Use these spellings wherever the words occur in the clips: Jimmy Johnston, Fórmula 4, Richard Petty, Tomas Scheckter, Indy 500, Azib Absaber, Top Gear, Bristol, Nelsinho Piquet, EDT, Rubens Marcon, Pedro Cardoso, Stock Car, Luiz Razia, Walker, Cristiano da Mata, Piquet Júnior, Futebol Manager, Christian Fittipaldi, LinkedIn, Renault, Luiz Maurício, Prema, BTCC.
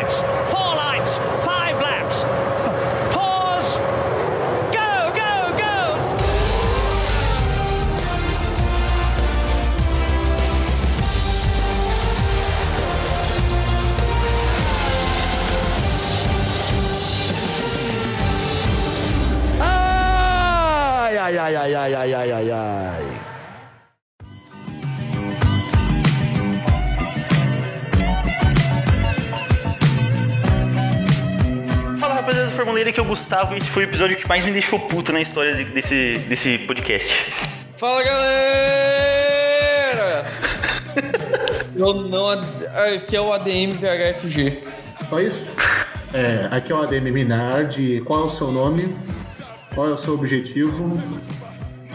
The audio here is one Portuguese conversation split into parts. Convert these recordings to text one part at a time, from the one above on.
lights, four lights, five laps. Pause. Go, go, go. Ai, ai, ai, ai, ai, ai, ai, ai, ai. Formuleira que eu gostava, esse foi o episódio que mais me deixou puto na história desse podcast. Fala, galera! Aqui é o ADM VHFG. Só isso? É, aqui é o ADM Minardi. Qual é o seu nome? Qual é o seu objetivo?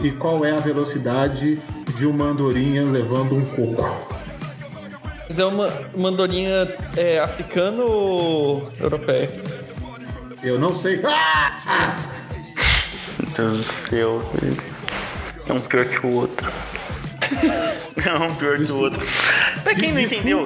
E qual é a velocidade de uma andorinha levando um coco? Mas é uma andorinha africana ou europeia? Eu não sei. Meu Deus do céu. É um pior que o outro. Pra quem não entendeu...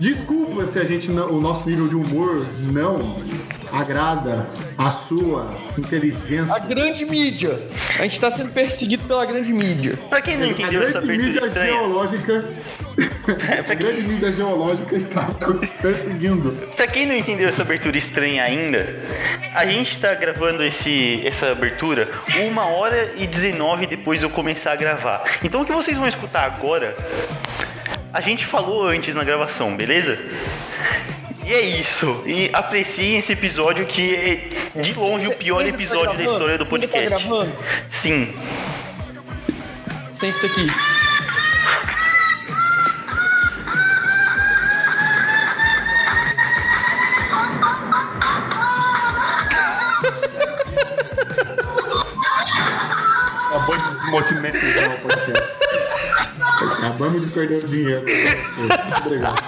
Desculpa se a gente não, o nosso nível de humor não agrada a sua inteligência. A grande mídia. A gente tá sendo perseguido pela grande mídia. Pra quem não entendeu essa abertura estranha... A grande mídia geológica está perseguindo. Pra quem não entendeu essa abertura estranha ainda, a gente tá gravando essa abertura 1h19 depois de eu começar a gravar. Então o que vocês vão escutar agora, a gente falou antes na gravação, beleza? E é isso. E apreciem esse episódio que é de longe o pior episódio da história do podcast. Sim. Sente isso aqui. Acabamos de perder o dinheiro. Obrigado.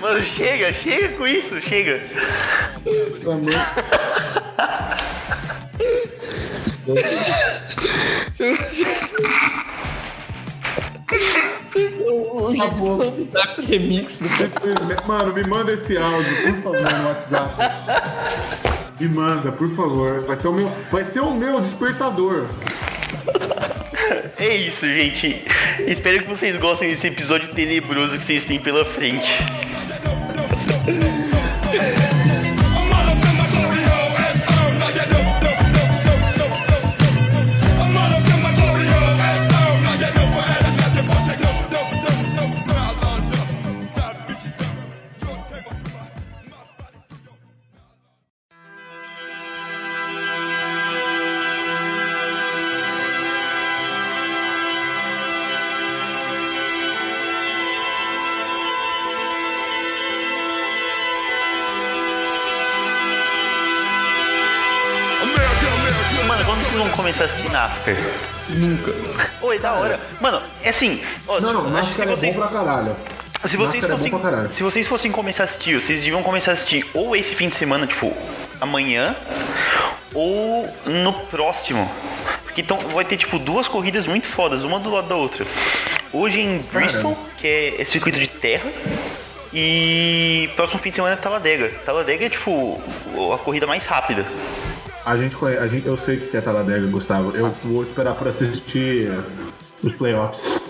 Mano, chega com isso, chega. WhatsApp remix. Mano, me manda esse áudio, por favor, no WhatsApp. Me manda, por favor. Vai ser o meu despertador. É isso, gente. Espero que vocês gostem desse episódio tenebroso que vocês têm pela frente. NASCAR. Nunca. Oi, da hora. Mano, é assim. Ó, não, NASCAR é bom pra caralho. Se vocês fossem começar a assistir, vocês deviam começar a assistir ou esse fim de semana, tipo, amanhã, ou no próximo. Porque então, vai ter, tipo, 2 corridas muito fodas, uma do lado da outra. Hoje em Bristol, que é circuito de terra. E próximo fim de semana é Talladega. Talladega é, tipo, a corrida mais rápida. A gente, eu sei que é Talladega, Gustavo. Eu vou esperar pra assistir os playoffs.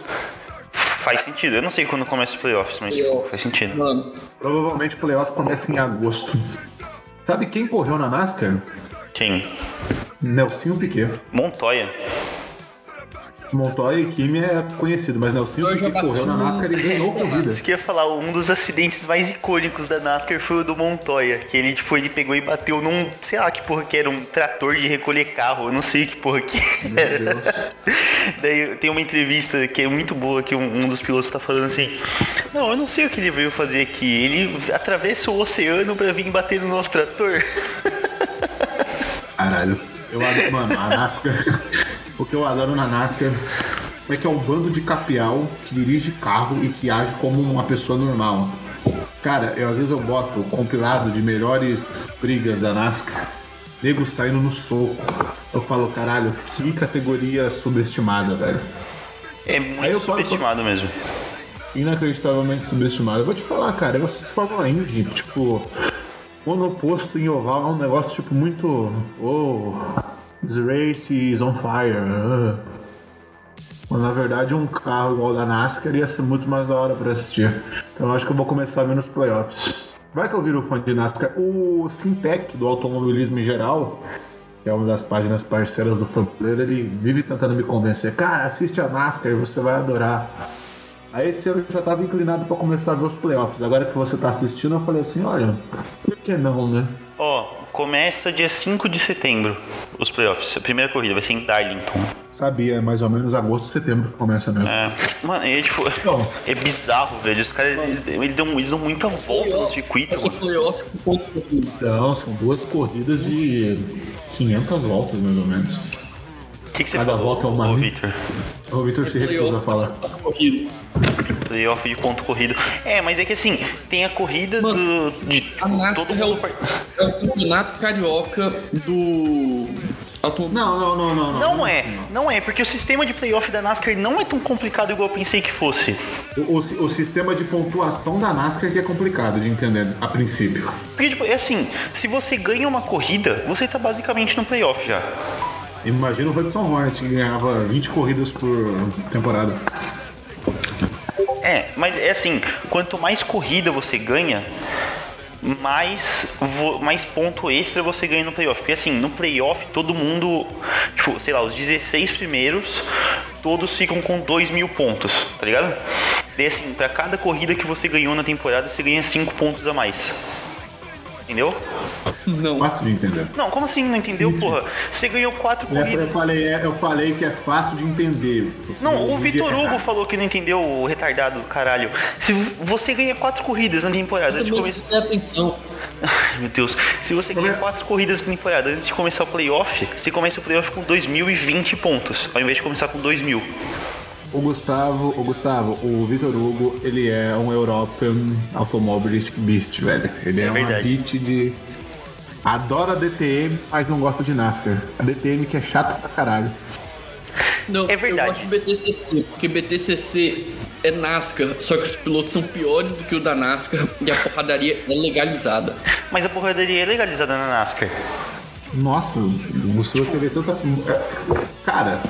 Faz sentido. Eu não sei quando começa os playoffs, mas faz sentido. Mano. Provavelmente o playoff começa em agosto. Sabe quem correu na NASCAR? Quem? Nelsinho Piquet. Montoya. Montoya e Kimi é conhecido, mas Nelsinho Piquet correu na NASCAR e ganhou corrida. Isso que eu ia falar, um dos acidentes mais icônicos da NASCAR foi o do Montoya, que ele pegou e bateu num, sei lá que porra que era, um trator de recolher carro, eu não sei que porra que era. Daí tem uma entrevista que é muito boa, que um dos pilotos tá falando assim, não, eu não sei o que ele veio fazer aqui, ele atravessa o oceano pra vir bater no nosso trator. Caralho, eu adoro, mano, a NASCAR... O que eu adoro na NASCAR é que é um bando de capial que dirige carro e que age como uma pessoa normal. Cara, às vezes eu boto o compilado de melhores brigas da NASCAR, nego saindo no soco. Eu falo, caralho, que categoria subestimada, velho. É muito subestimado mesmo. inacreditavelmente subestimado. Eu vou te falar, cara, eu gosto de Fórmula Indy, tipo, monoposto em oval é um negócio, tipo, muito... Oh, this race is on fire. Na verdade, um carro igual da NASCAR ia ser muito mais da hora pra assistir. Então eu acho que eu vou começar a ver nos playoffs. Vai que eu viro fã de NASCAR. O Sintec, do automobilismo em geral, que é uma das páginas parceiras do Formuleira, ele vive tentando me convencer. Cara, assiste a NASCAR, você vai adorar. Aí esse ano eu já tava inclinado pra começar a ver os playoffs. Agora que você tá assistindo, eu falei assim, olha, por que não, né? Ó, começa dia 5 de setembro os playoffs. A primeira corrida vai ser em Darlington. Sabia, mais ou menos agosto, setembro que começa mesmo. É, mano, é tipo, então, é bizarro, velho. Os caras, eles dão muita volta no circuito, mano. Playoff com pouco corrida. Não, são duas corridas de 500 voltas, mais ou menos. Que você cada falou? Volta é uma. O Victor se recusa a falar. Playoff de ponto corrido. É, mas é que assim, tem a corrida, mano, a NASCAR é o campeonato carioca do... Não é, porque o sistema de playoff da NASCAR não é tão complicado igual eu pensei que fosse. O sistema de pontuação da NASCAR que é complicado de entender a princípio. Porque, tipo, é assim, se você ganha uma corrida, você tá basicamente no playoff já. Imagina o Hudson Hornet, que ganhava 20 corridas por temporada. É, mas é assim, quanto mais corrida você ganha, mais ponto extra você ganha no playoff. Porque assim, no playoff todo mundo, tipo, sei lá, os 16 primeiros, todos ficam com 2.000 pontos, tá ligado? Daí assim, pra cada corrida que você ganhou na temporada, você ganha 5 pontos a mais. Entendeu? Não. Fácil de entender. Não, como assim não entendeu, porra? Você ganhou 4 corridas. Eu falei que é fácil de entender. Não, o Vitor Hugo falou que não entendeu, o retardado do caralho. Se você ganha 4 corridas na temporada antes de começar. Atenção. Ai, meu Deus. Se você ganha 4 corridas na temporada antes de começar o playoff, você começa o playoff com 2.020 pontos, ao invés de começar com 2.000. O Gustavo, o Vitor Hugo, ele é um European Automobilist Beast, velho. Ele é uma beat de... Adora DTM, mas não gosta de NASCAR. A DTM que é chata pra caralho. Não, é verdade. Eu gosto de BTCC, porque BTCC é NASCAR, só que os pilotos são piores do que o da NASCAR e a porradaria é legalizada. Mas a porradaria é legalizada na NASCAR. Nossa, você vê tanta... Cara...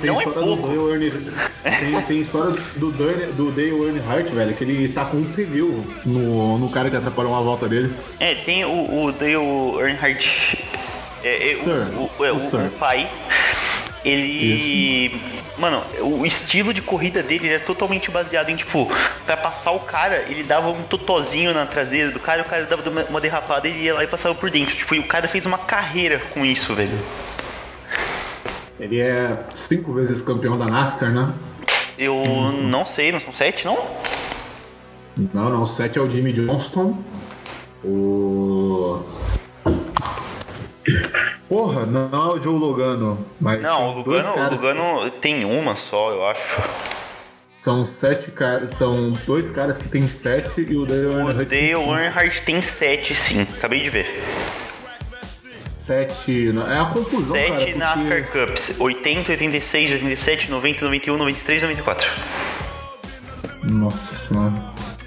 Tem não história é pouco. Tem história do Dale Earnhardt, velho, que ele tá com um preview no cara que atrapalhou uma volta dele. É, tem o Dale Earnhardt, o pai, ele... Isso. Mano, o estilo de corrida dele era totalmente baseado em, tipo, pra passar o cara, ele dava um totozinho na traseira do cara, o cara dava uma derrapada, ele ia lá e passava por dentro. Tipo, e o cara fez uma carreira com isso, velho. Ele é 5 vezes campeão da NASCAR, né? Eu não sei, não são 7, não? Não, 7 é o Jimmy Johnston. Porra, não é o Joe Logano. Mas não, o Logano tem uma só, eu acho. São 7 caras, são 2 caras que tem 7 e o Dale Earnhardt tem 7, sim, acabei de ver. 7, é uma confusão, 7 cara, NASCAR porque... Cups, 80, 86, 87, 90, 91, 93, 94. Nossa senhora.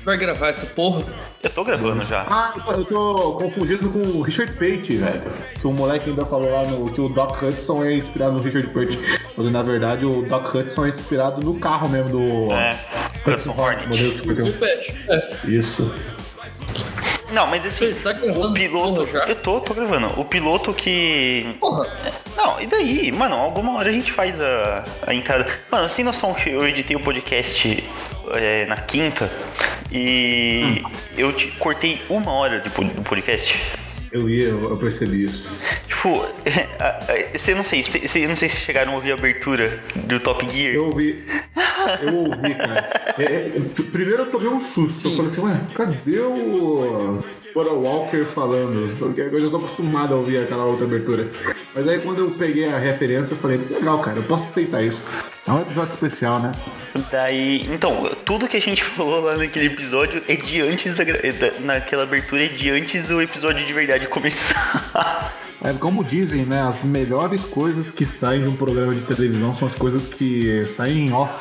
Vai gravar essa porra? Eu tô gravando já. Ah, eu tô confundido com o Richard Petty, velho. Que o moleque ainda falou lá que o Doc Hudson é inspirado no Richard Petty. Mas na verdade o Doc Hudson é inspirado no carro mesmo do... É, Hudson Hornet. Isso. Não, mas assim, tá o piloto... Já? Eu tô gravando. O piloto que... Porra! Não, e daí? Mano, alguma hora a gente faz a entrada... Mano, você tem noção que eu editei o podcast na quinta e eu te cortei 1 hora do podcast? Eu percebi isso. Tipo, você não sei se chegaram a ouvir a abertura do Top Gear. Eu ouvi, cara. Primeiro eu tomei um susto. Sim. Eu falei assim, ué, cadê o Bora Walker falando? Porque eu já tô acostumado a ouvir aquela outra abertura. Mas aí quando eu peguei a referência, eu falei, legal, cara, eu posso aceitar isso. É um episódio especial, né? Daí, então, tudo que a gente falou lá naquele episódio é de antes naquela abertura, é de antes do episódio de verdade começar. É como dizem, né? As melhores coisas que saem de um programa de televisão são as coisas que saem em off.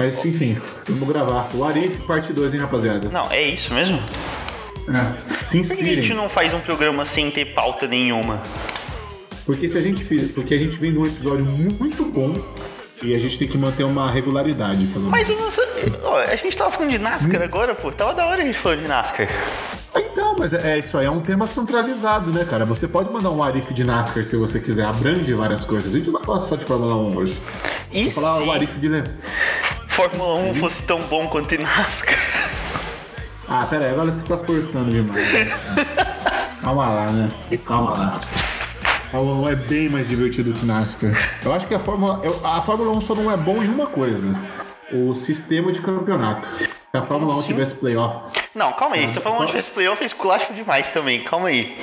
Mas enfim, vamos gravar. O Arif, parte 2, hein, rapaziada? Não, é isso mesmo? É. Se inspirem. Por que a gente não faz um programa sem ter pauta nenhuma? Porque se a gente fez, porque a gente vem de um episódio muito bom e a gente tem que manter uma regularidade. Mas nossa, a gente tava falando de NASCAR agora, pô. Tava da hora a gente falando de NASCAR. Então, mas é isso aí, é um tema centralizado, né, cara? Você pode mandar um Arif de NASCAR se você quiser, abrange várias coisas. A gente não vai falar só de Fórmula 1 hoje. Vou falar o Arif de... Fórmula 1 fosse tão bom quanto NASCAR. Ah, pera aí, agora você tá forçando demais. Calma lá, né? Calma lá. A Fórmula 1 é bem mais divertido que NASCAR. Eu acho que a Fórmula 1 só não é bom em uma coisa: o sistema de campeonato. Se a Fórmula 1 tivesse playoff... Não, calma aí. Se a Fórmula 1 tivesse playoff, eles culacham demais também. Calma aí.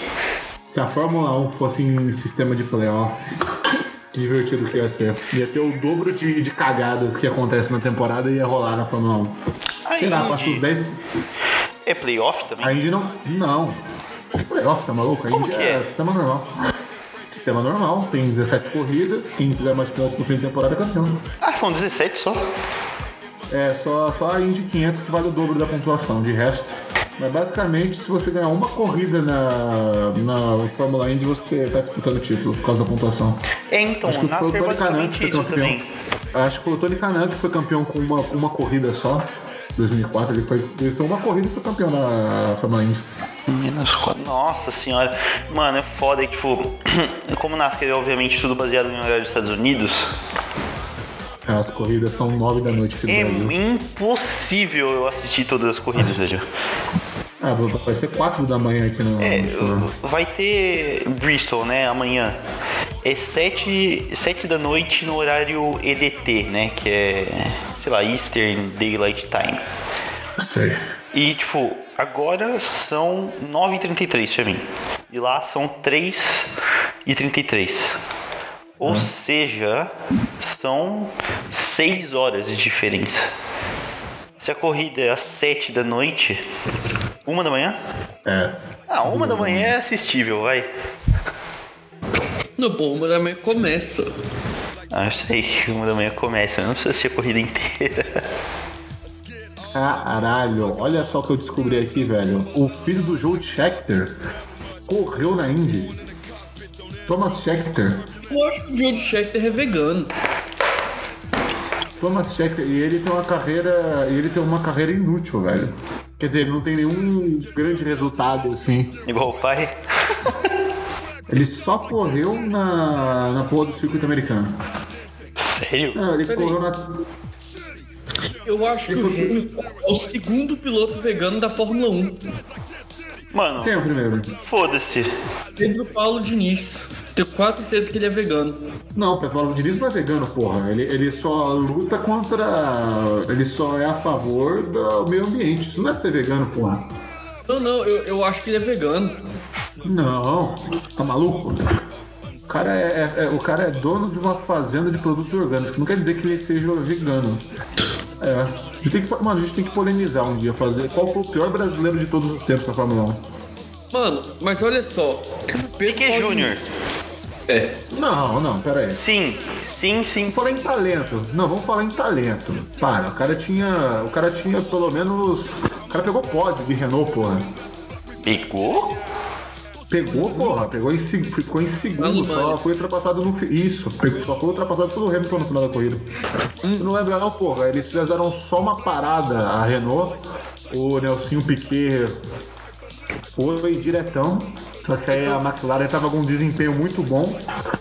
Se a Fórmula 1 fosse em sistema de playoff, que divertido que ia ser. Ia ter o dobro de cagadas que acontece na temporada e ia rolar na Fórmula 1. Aí, sei lá, passa os 10... É playoff também? A Indy não... Não. É playoff, tá maluco? A Indy como que é? Sistema normal. Sistema normal. Tem 17 corridas. Quem tiver mais pontos no fim de temporada é campeão. Ah, são 17 só? É, só a Indy 500 que vale o dobro da pontuação, de resto. Mas basicamente, se você ganhar uma corrida na Fórmula Indy, você tá disputando o título por causa da pontuação. É, então, acho que o NASCAR basicamente isso também. Acho que o Tony Kanaan, que foi campeão com uma corrida só, em 2004, ele só uma corrida e foi campeão na Fórmula Indy. Nossa senhora. Mano, é foda que, tipo, como o NASCAR é obviamente tudo baseado em horário dos Estados Unidos... As corridas são 9 da noite. É impossível eu assistir todas as corridas, velho. Ah, vai ser 4 da manhã aqui no... É, vai ter Bristol, né, amanhã. É 7 da noite no horário EDT, né, que é, sei lá, Eastern Daylight Time. Sei. E, tipo, agora são 9h33 pra mim. E lá são 3h33. Ou seja, são 6 horas de diferença. Se a corrida é às 7 da noite, 1 da manhã? É. Ah, 1 da manhã é assistível, vai. No bom, 1 da manhã começa. Ah, eu sei que 1 da manhã começa, mas não precisa assistir a corrida inteira. Caralho, olha só o que eu descobri aqui, velho. O filho do Joe Scheckter correu na Indy. Tomas Scheckter. Eu acho que o Joe Scheckter é vegano. Tomas Scheckter, e ele tem uma carreira inútil, velho. Quer dizer, ele não tem nenhum grande resultado, assim. Igual o pai? Ele só correu na porra do circuito americano. Sério? É, ele correu na... Eu acho que é o segundo piloto vegano da Fórmula 1. Mano, quem é o primeiro? Foda-se. Pedro Paulo Diniz. Tenho quase certeza que ele é vegano. Não, Pedro Paulo Diniz não é vegano, porra. Ele só luta contra... Ele só é a favor do meio ambiente. Isso não é ser vegano, porra. Não, eu acho que ele é vegano. Não, tá maluco? O cara é dono de uma fazenda de produtos orgânicos. Não quer dizer que ele seja vegano. É, mano, a gente tem que polemizar um dia, fazer qual foi o pior brasileiro de todos os tempos da Fórmula 1. Mano, mas olha só, Piquet Júnior. É. Não, pera aí. Sim. Falar em talento. Não, vamos falar em talento. Para, o cara tinha pelo menos... O cara pegou pódio de Renault, porra. Pegou? Pegou, porra, ficou em segundo, só foi ultrapassado no... Isso, só foi ultrapassado pelo Hamilton no final da corrida. Não lembra não, porra, eles fizeram só uma parada, a Renault, o Nelsinho Piquet foi diretão, só que aí a McLaren tava com um desempenho muito bom,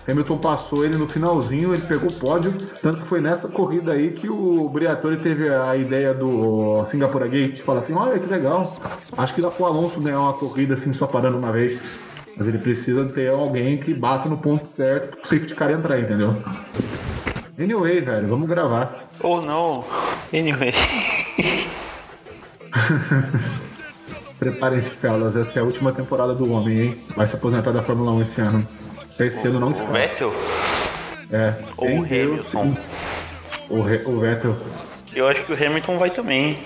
Hamilton passou ele no finalzinho, ele pegou o pódio, tanto que foi nessa corrida aí que o Briatore teve a ideia do Singapura Gate, fala assim, olha que legal, acho que dá pro Alonso ganhar uma corrida assim só parando uma vez, mas ele precisa ter alguém que bata no ponto certo pro safety car entrar, entendeu? Anyway, velho, vamos gravar. Oh não, anyway. Preparem-se, fellas, essa é a última temporada do homem, hein? Vai se aposentar da Fórmula 1 esse ano. Terceiro não escapa. O Vettel? É. Ou o Hamilton? O Vettel. Eu acho que o Hamilton vai também.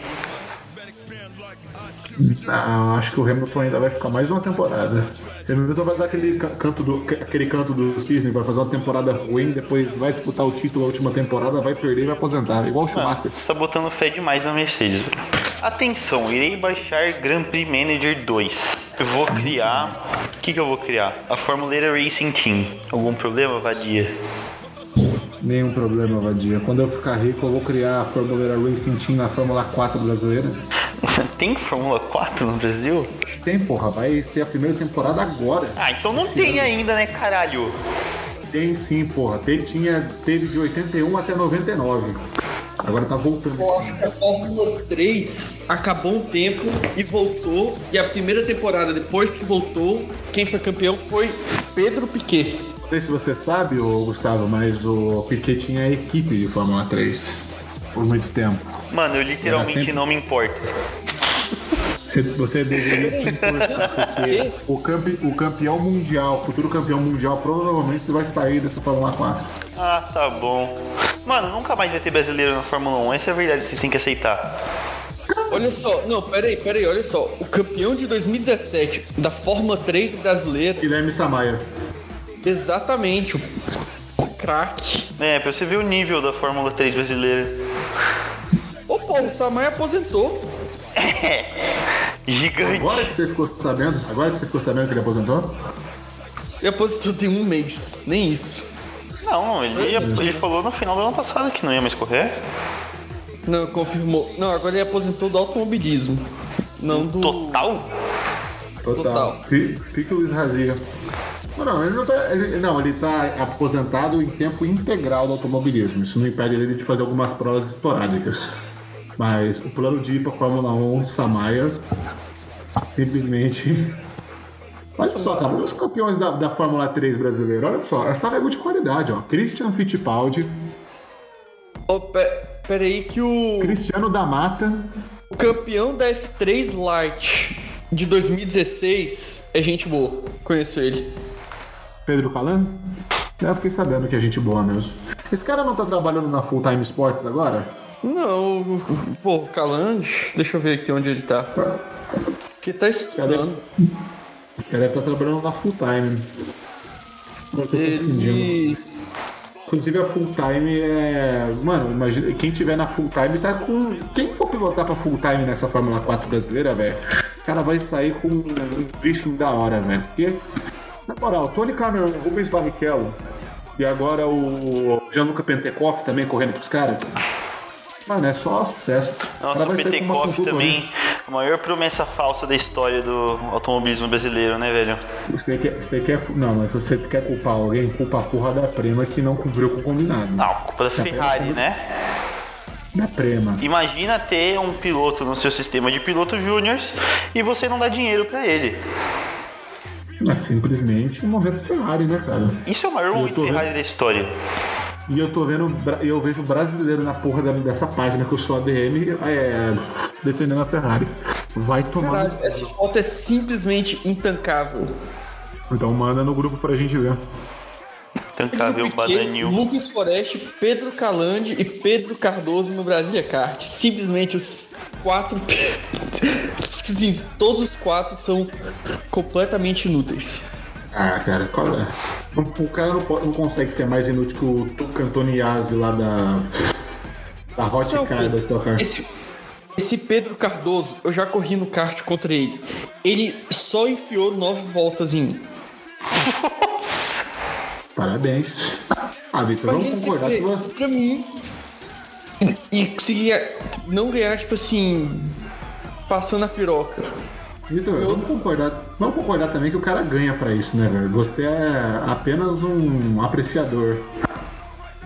Não, acho que o Hamilton ainda vai ficar mais uma temporada. O Hamilton vai dar aquele canto do Cisne, vai fazer uma temporada ruim, depois vai disputar o título na última temporada, vai perder e vai aposentar, igual o Schumacher. Você tá botando fé demais na Mercedes. Atenção, irei baixar Grand Prix Manager 2. Eu vou criar... O que eu vou criar? A Formuleira Racing Team. Algum problema, Vadia? Nenhum problema, Vadia. Quando eu ficar rico, eu vou criar a Formuleira Racing Team na Fórmula 4 brasileira. Tem Fórmula 4 no Brasil? Tem, porra. Vai ser a primeira temporada agora. Ah, então não tem ainda, né, caralho? Tem sim, porra. Teve de 81 até 99. Agora tá voltando. Eu acho que a Fórmula 3 acabou um tempo e voltou. E a primeira temporada, depois que voltou, quem foi campeão foi Pedro Piquet. Não sei se você sabe, Gustavo, mas o Piquet tinha a equipe de Fórmula 3 por muito tempo. Mano, eu literalmente não me importo. Você deveria se importar, porque o campeão mundial, o futuro campeão mundial, provavelmente vai sair dessa Fórmula 4. Ah, tá bom. Mano, nunca mais vai ter brasileiro na Fórmula 1, essa é a verdade, vocês têm que aceitar. Olha só, não, peraí, olha só. O campeão de 2017 da Fórmula 3 brasileira... Guilherme Samaia. Exatamente, o craque. É, pra você ver o nível da Fórmula 3 brasileira. Ô, pô, o Samaia aposentou. É, gigante. Agora que você ficou sabendo que ele aposentou? Ele aposentou tem um mês, nem isso. Não, ele falou no final do ano passado que não ia mais correr. Não, confirmou. Não, agora ele aposentou do automobilismo. Não do... Total. Fica o Luiz Razia. Não, ele tá aposentado em tempo integral do automobilismo. Isso não impede ele de fazer algumas provas esporádicas. Mas o plano de ir para a Fórmula 1, Samaia, simplesmente... Olha só, cara, os campeões da Fórmula 3 brasileira, olha só, essa é de qualidade, ó. Christian Fittipaldi. Peraí que o... Cristiano da Mata. O campeão da F3 Light de 2016 é gente boa, conheço ele. Pedro Calan? Eu fiquei sabendo que é gente boa mesmo. Esse cara não tá trabalhando na Full Time Sports agora? Não, pô, Calan, deixa eu ver aqui onde ele tá. Que tá estudando. Cara, tá trabalhando na Full Time. Ele... Inclusive a Full Time é... Mano, imagina, quem tiver na Full Time tá com... Quem for pilotar pra Full Time nessa Fórmula 4 brasileira, velho, o cara vai sair com um bichinho da hora, velho. Porque, na moral, Tony Canan, Rubens Barrichello e agora o Gianluca Petecof também correndo pros caras... Mano, é só sucesso. Nossa, o Petecof também, a maior promessa falsa da história do automobilismo brasileiro, né, velho? Não, mas você quer culpar alguém, culpa a porra da Prema que não cumpriu com o combinado. Não, culpa da Ferrari, né? Da Prema. Imagina ter um piloto no seu sistema de piloto júniors e você não dá dinheiro pra ele. Mas simplesmente um movimento Ferrari, né, cara? Isso é o maior movimento Ferrari da história. E eu vejo brasileiro na porra dessa página que eu sou ADM defendendo a Ferrari. Vai tomar. Caralho, essa foto é simplesmente intancável. Então manda no grupo pra gente ver. Intancável, Badanil. Lucas Forest, Pedro Calandi e Pedro Cardoso no Brasília Kart. Simplesmente os quatro. Sim, todos os quatro são completamente inúteis. Ah, cara, qual é? O cara não consegue ser mais inútil que o Tuca Antoniazzi lá da Hot Car, da Stock Car. Esse Pedro Cardoso, eu já corri no kart contra ele. Ele só enfiou 9 voltas em mim. Parabéns. Ah, Vitor, vamos concordar com você. Pra mim, e conseguia não ganhar, tipo assim, passando a piroca. Vitor, vamos concordar também que o cara ganha pra isso, né, velho? Você é apenas um apreciador.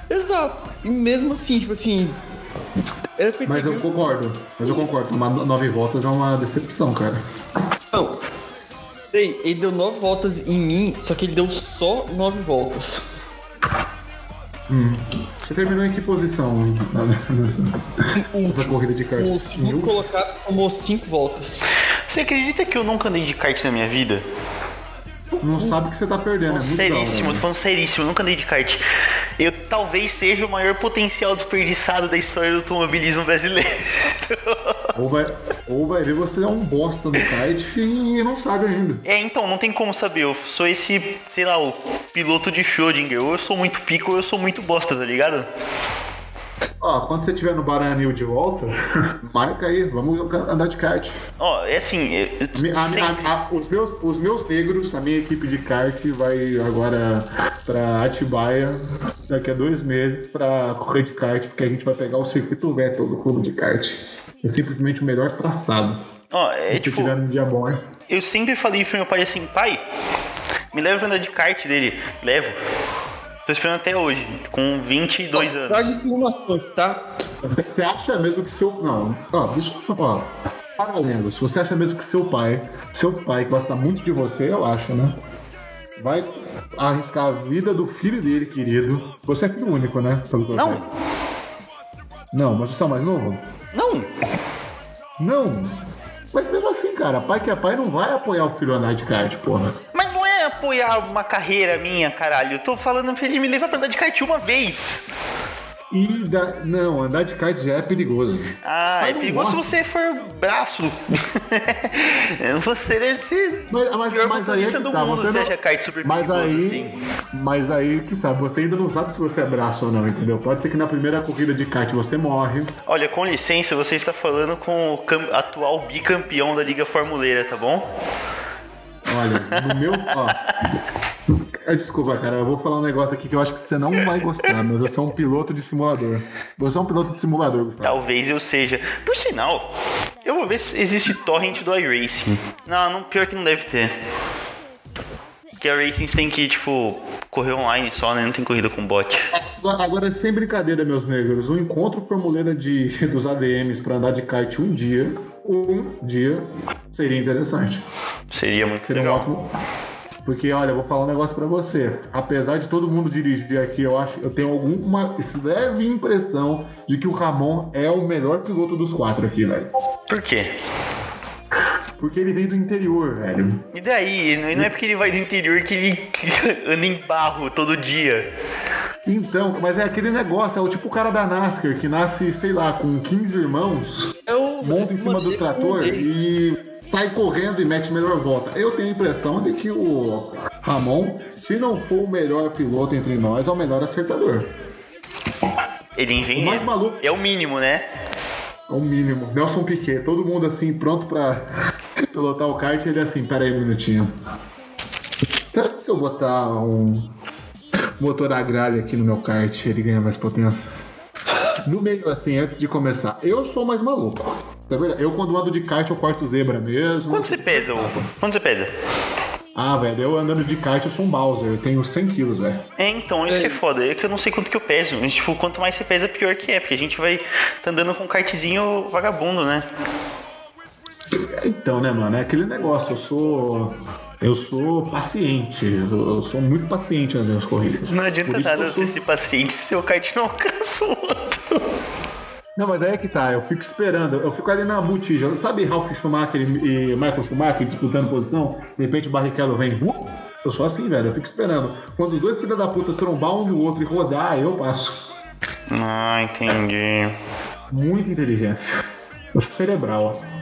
Exato. E mesmo assim, tipo assim... Mas eu concordo. Tomar 9 voltas é uma decepção, cara. Não. Ele deu 9 voltas em mim, só que ele deu só 9 voltas. Você terminou em que posição nessa corrida de kart? O segundo colocado tomou 5 voltas. Você acredita que eu nunca andei de kart na minha vida? Não sabe o que você tá perdendo, tô falando seríssimo, eu nunca andei de kart. Eu talvez seja o maior potencial desperdiçado da história do automobilismo brasileiro. Ou vai ver você é um bosta no kart e não sabe ainda. É, então, não tem como saber. Eu sou esse, sei lá, o piloto de Schrödinger. Ou eu sou muito pico ou eu sou muito bosta, tá ligado? Ó, quando você estiver no Baranil de volta, marca aí, vamos andar de kart. Ó, é assim... Os meus negros, a minha equipe de kart vai agora pra Atibaia daqui a 2 meses pra correr de kart, porque a gente vai pegar o circuito Vettel do clube de kart. É simplesmente o melhor traçado. Ó, é tipo... Se tiver um dia bom, hein? Eu sempre falei pro meu pai assim, pai, me leva pra andar de kart dele. Levo. Tô esperando até hoje, com 22 anos. Traga informações, tá? Você acha mesmo que seu... Não, ó, deixa eu só falar. Paralelo, se você acha mesmo que seu pai gosta muito de você, eu acho, né? Vai arriscar a vida do filho dele, querido. Você é filho único, né? Não. Não, mas você é o mais novo? Não. Mas mesmo assim, cara, pai que é pai não vai apoiar o filho andar de kart, porra. Apoiar uma carreira minha, caralho. Eu tô falando pra ele me levar pra andar de kart uma vez. Não, andar de kart já é perigoso. Ah, mas é perigoso se você for braço. Você deve ser mas aí é que do tá, mundo, você não... kart super mas perigoso, aí, assim. Mas aí que sabe, você ainda não sabe se você é braço ou não, entendeu? Pode ser que na primeira corrida de kart você morre. Olha, com licença, você está falando com o atual bicampeão da Liga Formuleira, tá bom? Olha, no meu... Ó, desculpa, cara, eu vou falar um negócio aqui que eu acho que você não vai gostar, mas eu sou um piloto de simulador. Você é um piloto de simulador, Gustavo. Talvez eu seja. Por sinal, eu vou ver se existe torrent do iRacing. Não, pior que não deve ter. Porque a Racing tem que, tipo, correr online só, né? Não tem corrida com bot. Agora, sem brincadeira, meus negros, um encontro formuleira dos ADMs pra andar de kart um dia seria interessante. Seria muito legal. Ótimo. Porque, olha, eu vou falar um negócio pra você. Apesar de todo mundo dirigir aqui, eu tenho alguma leve impressão de que o Ramon é o melhor piloto dos 4 aqui, velho. Por quê? Porque ele veio do interior, velho. E daí? Não é porque ele vai do interior que ele anda em barro todo dia. Então, mas é aquele negócio, é o tipo o cara da NASCAR, que nasce, sei lá, com 15 irmãos, monta em cima do trator e sai correndo e mete melhor volta. Eu tenho a impressão de que o Ramon, se não for o melhor piloto entre nós, é o melhor acertador. Ele é engenheiro. O mais maluco. É o mínimo, né? É o mínimo. Nelsinho Piquet, todo mundo assim, pronto pra pilotar o kart, ele é assim, pera aí um minutinho. Será que se eu botar um motor agrário aqui no meu kart, ele ganha mais potência? No meio, assim, antes de começar, eu sou mais maluco. Tá vendo? Eu, quando ando de kart, eu corto zebra mesmo. Quanto você pesa, Hugo? Ah, velho, eu andando de kart, eu sou um Bowser, eu tenho 100 quilos, velho. É, então, isso que é foda, é que eu não sei quanto que eu peso. Tipo, quanto mais você pesa, pior que é, porque a gente vai tá andando com um kartzinho vagabundo, né? Então, né, mano, é aquele negócio, eu sou paciente, eu sou muito paciente nas minhas corridas. Não adianta nada você ser paciente se seu kart não alcança o outro. Não, mas aí é que tá, eu fico esperando, eu fico ali na botija, sabe Ralf Schumacher e Michael Schumacher disputando posição? De repente o Barrichello vem, eu sou assim, velho, eu fico esperando. Quando os dois filhos da puta trombar um no outro e rodar, eu passo. Ah, entendi. Muita inteligência. Eu sou cerebral, ó.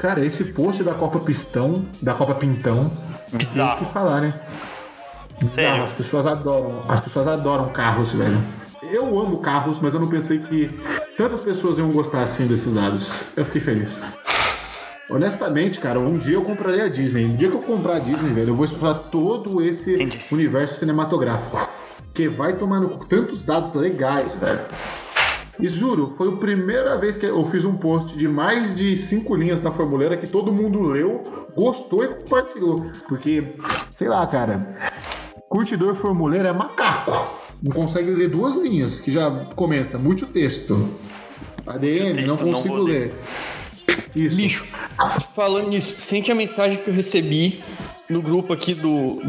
Cara, esse post da Copa Pintão, bizarro. Tem o que falar, né? Sério? As pessoas adoram carros, velho. Eu amo carros, mas eu não pensei que tantas pessoas iam gostar assim desses dados. Eu fiquei feliz. Honestamente, cara, um dia eu comprarei a Disney. Um dia que eu comprar a Disney, velho, eu vou explorar todo esse universo cinematográfico. Que vai tomando tantos dados legais, velho. E juro, foi a primeira vez que eu fiz um post de mais de 5 linhas na Formuleira que todo mundo leu, gostou e compartilhou. Porque, sei lá, cara, curtidor Formuleira é macaco. Não consegue ler 2 linhas, que já comenta, muito texto. ADM, não consigo ler. Isso. Bicho, falando nisso, sente a mensagem que eu recebi no grupo aqui do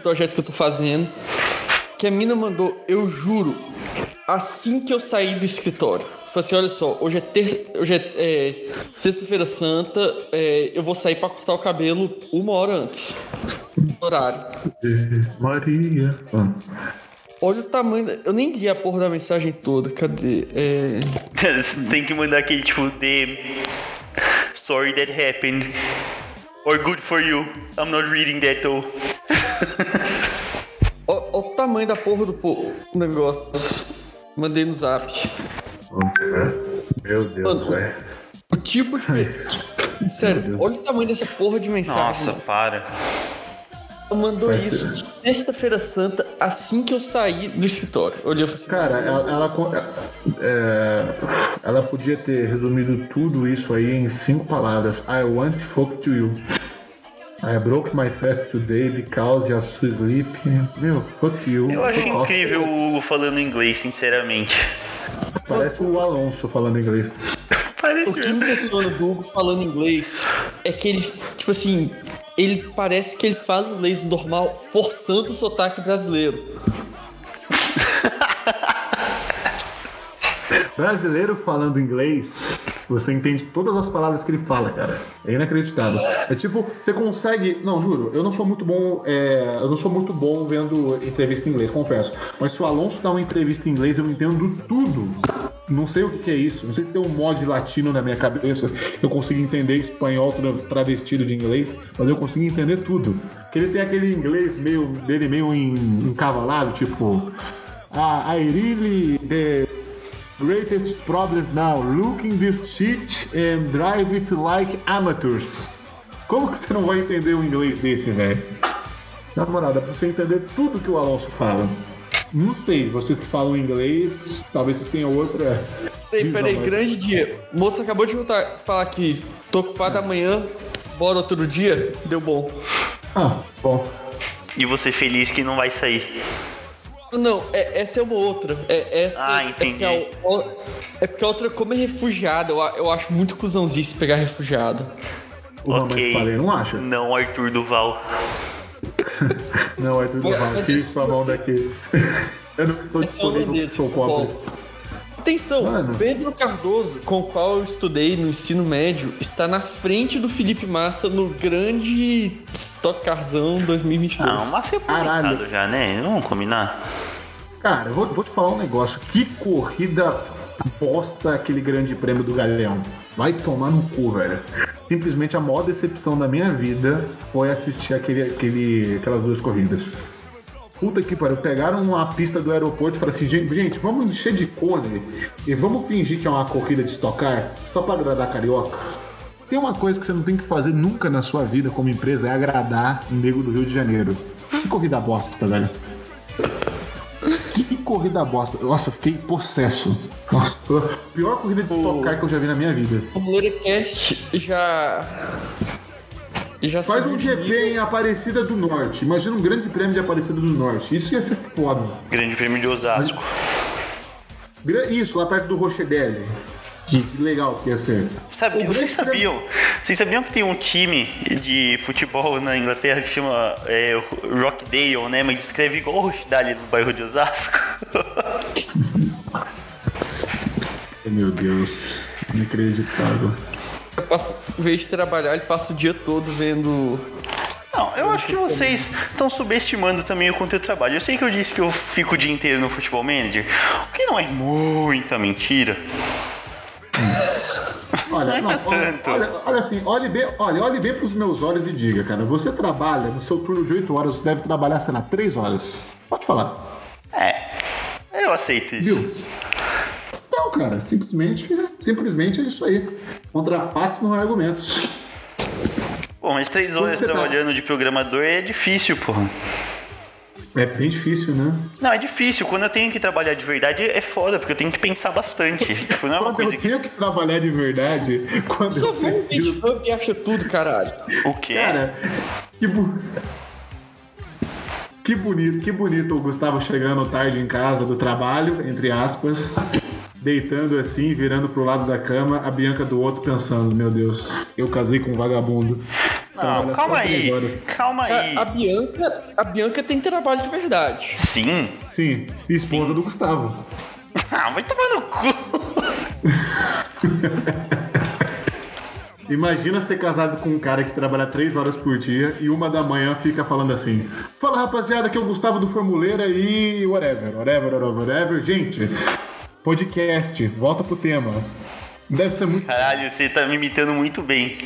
projeto que eu tô fazendo, que a mina mandou, eu juro, assim que eu saí do escritório. Eu falei assim, olha só, hoje é sexta-feira santa, eu vou sair pra cortar o cabelo 1 hora antes do horário. Maria... Olha o tamanho... Eu nem li a porra da mensagem toda. Cadê? Você tem que mandar aquele tipo de... Sorry that happened. Or good for you. I'm not reading that though. Olha o tamanho da porra do negócio. Mandei no zap. Meu Deus, velho. O tipo de... Sério, olha o tamanho dessa porra de mensagem. Nossa, para. Mandou vai isso de sexta-feira santa assim que eu saí do escritório. Olhei, cara, ela podia ter resumido tudo isso aí em 5 palavras. I want to fuck to you. I broke my fast today because I sleep. Meu, fuck you. Eu acho incrível o Hugo falando inglês, sinceramente. Parece o Alonso falando inglês. Parece o que me impressiona do Hugo falando inglês é que ele, tipo assim, ele parece que ele fala inglês normal, forçando o sotaque brasileiro. Brasileiro falando inglês, você entende todas as palavras que ele fala, cara. É inacreditável. É tipo, você consegue... Não, juro, eu não sou muito bom, vendo entrevista em inglês, confesso. Mas se o Alonso dá uma entrevista em inglês, eu entendo tudo. Não sei o que é isso. Não sei se tem um mod latino na minha cabeça. Eu consigo entender espanhol travestido de inglês, mas eu consigo entender tudo. Porque ele tem aquele inglês meio dele meio encavalado, tipo... Ah, I really... Greatest problems now, looking this shit and drive it like amateurs. Como que você não vai entender um inglês desse, velho? Na moral, dá pra você entender tudo que o Alonso fala. Não sei, vocês que falam inglês, talvez vocês tenham outra... Peraí, grande dia. Moça acabou de falar aqui, tô ocupada amanhã, bora outro dia, deu bom. Ah, bom. E você feliz que não vai sair. Não, essa é uma outra. Entendi. Porque a outra, como é refugiada, eu acho muito cuzãozinho se pegar refugiado. Ok. Falei, não acha? Não, Arthur Duval. Não, Arthur Duval. Tire sua mão daqui. Eu não tô disponível, sou pobre. Atenção, mano. Pedro Cardoso, com o qual eu estudei no ensino médio, está na frente do Felipe Massa no grande Stock Carzão 2022. Ah, o Massa é publicado já, né? Vamos combinar. Cara, eu vou te falar um negócio. Que corrida bosta aquele grande prêmio do Galeão. Vai tomar no cu, velho. Simplesmente a maior decepção da minha vida foi assistir aquelas 2 corridas. Puta que pariu, pegaram uma pista do aeroporto e falaram assim, gente, vamos encher de cone e vamos fingir que é uma corrida de Stock Car só pra agradar carioca. Tem uma coisa que você não tem que fazer nunca na sua vida como empresa, é agradar o nego do Rio de Janeiro. Que corrida bosta, velho. Que corrida bosta. Nossa, eu fiquei possesso. Nossa, pior corrida de Stock Car que eu já vi na minha vida. O Formuleira Cast já faz um GP em Aparecida do Norte. Imagina um grande prêmio de Aparecida do Norte. Isso ia ser foda. Grande prêmio de Osasco. Isso, lá perto do Rochedele. Que legal que ia ser. Vocês sabiam que tem um time de futebol na Inglaterra que chama Rochdale, né? Mas escreve igual o Rochedale no bairro de Osasco. Meu Deus. Inacreditável. Em vez de trabalhar, ele passa o dia todo vendo... Não, eu acho que vocês estão subestimando também o conteúdo do trabalho. Eu sei que eu disse que eu fico o dia inteiro no Futebol Manager, o que não é muita mentira. Olhe bem pros meus olhos e diga, cara, você trabalha no seu turno de 8 horas, você deve trabalhar, sei lá, 3 horas. Pode falar. Eu aceito isso. Viu? Não, cara, simplesmente é isso aí. Contrafatos não há argumentos. Pô, mas 3 horas trabalhando de programador é difícil, porra. É bem difícil, né? Não, é difícil. Quando eu tenho que trabalhar de verdade é foda, porque eu tenho que pensar bastante. Tipo, não é uma coisa tenho que trabalhar de verdade... Quando só vou no GitHub e acha tudo, caralho. O quê? Cara, que bonito o Gustavo chegando tarde em casa do trabalho, entre aspas... Deitando assim, virando pro lado da cama, a Bianca do outro pensando, meu Deus, eu casei com um vagabundo. Não, calma aí. A Bianca tem trabalho de verdade. Sim, esposa do Gustavo. Ah, vai tomar no cu. Imagina ser casado com um cara que trabalha 3 horas por dia e 1 da manhã fica falando assim, fala rapaziada, que é o Gustavo do Formuleira e whatever, gente... Podcast, volta pro tema. Deve ser muito... Caralho, você tá me imitando muito bem.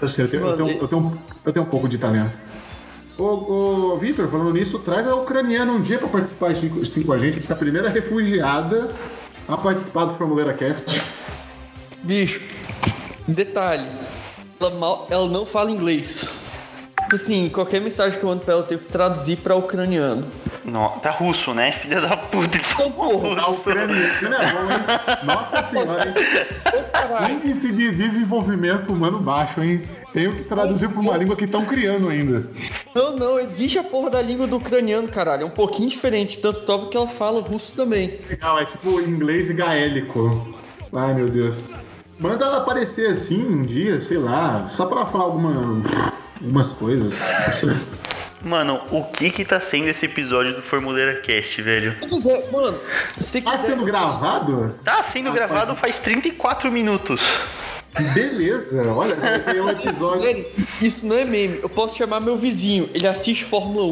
Eu sei, eu tenho um pouco de talento. Ô, Vitor, falando nisso, traz a ucraniana um dia pra participar assim, com a gente, que é a primeira refugiada a participar do Formuleira Cast. Bicho, detalhe, ela não fala inglês. Tipo assim, qualquer mensagem que eu mando pra ela, eu tenho que traduzir pra ucraniano. Não, tá russo, né? Filha da puta, eles são porra. Tá ucraniano, é bom, hein? Nossa senhora, hein? Índice de desenvolvimento humano baixo, hein? Tenho que traduzir pra uma língua que estão criando ainda. Não, existe a porra da língua do ucraniano, caralho. É um pouquinho diferente, tanto prova que ela fala russo também. Legal, é tipo inglês e gaélico. Ai, meu Deus. Manda ela aparecer assim um dia, sei lá, só pra falar algumas coisas. Mano, o que tá sendo esse episódio do Formuleira Cast, velho? Mano, tá sendo gravado? Tá sendo gravado faz 34 minutos. Beleza, olha, esse é um episódio. Isso não é meme, eu posso chamar meu vizinho. Ele assiste Fórmula 1.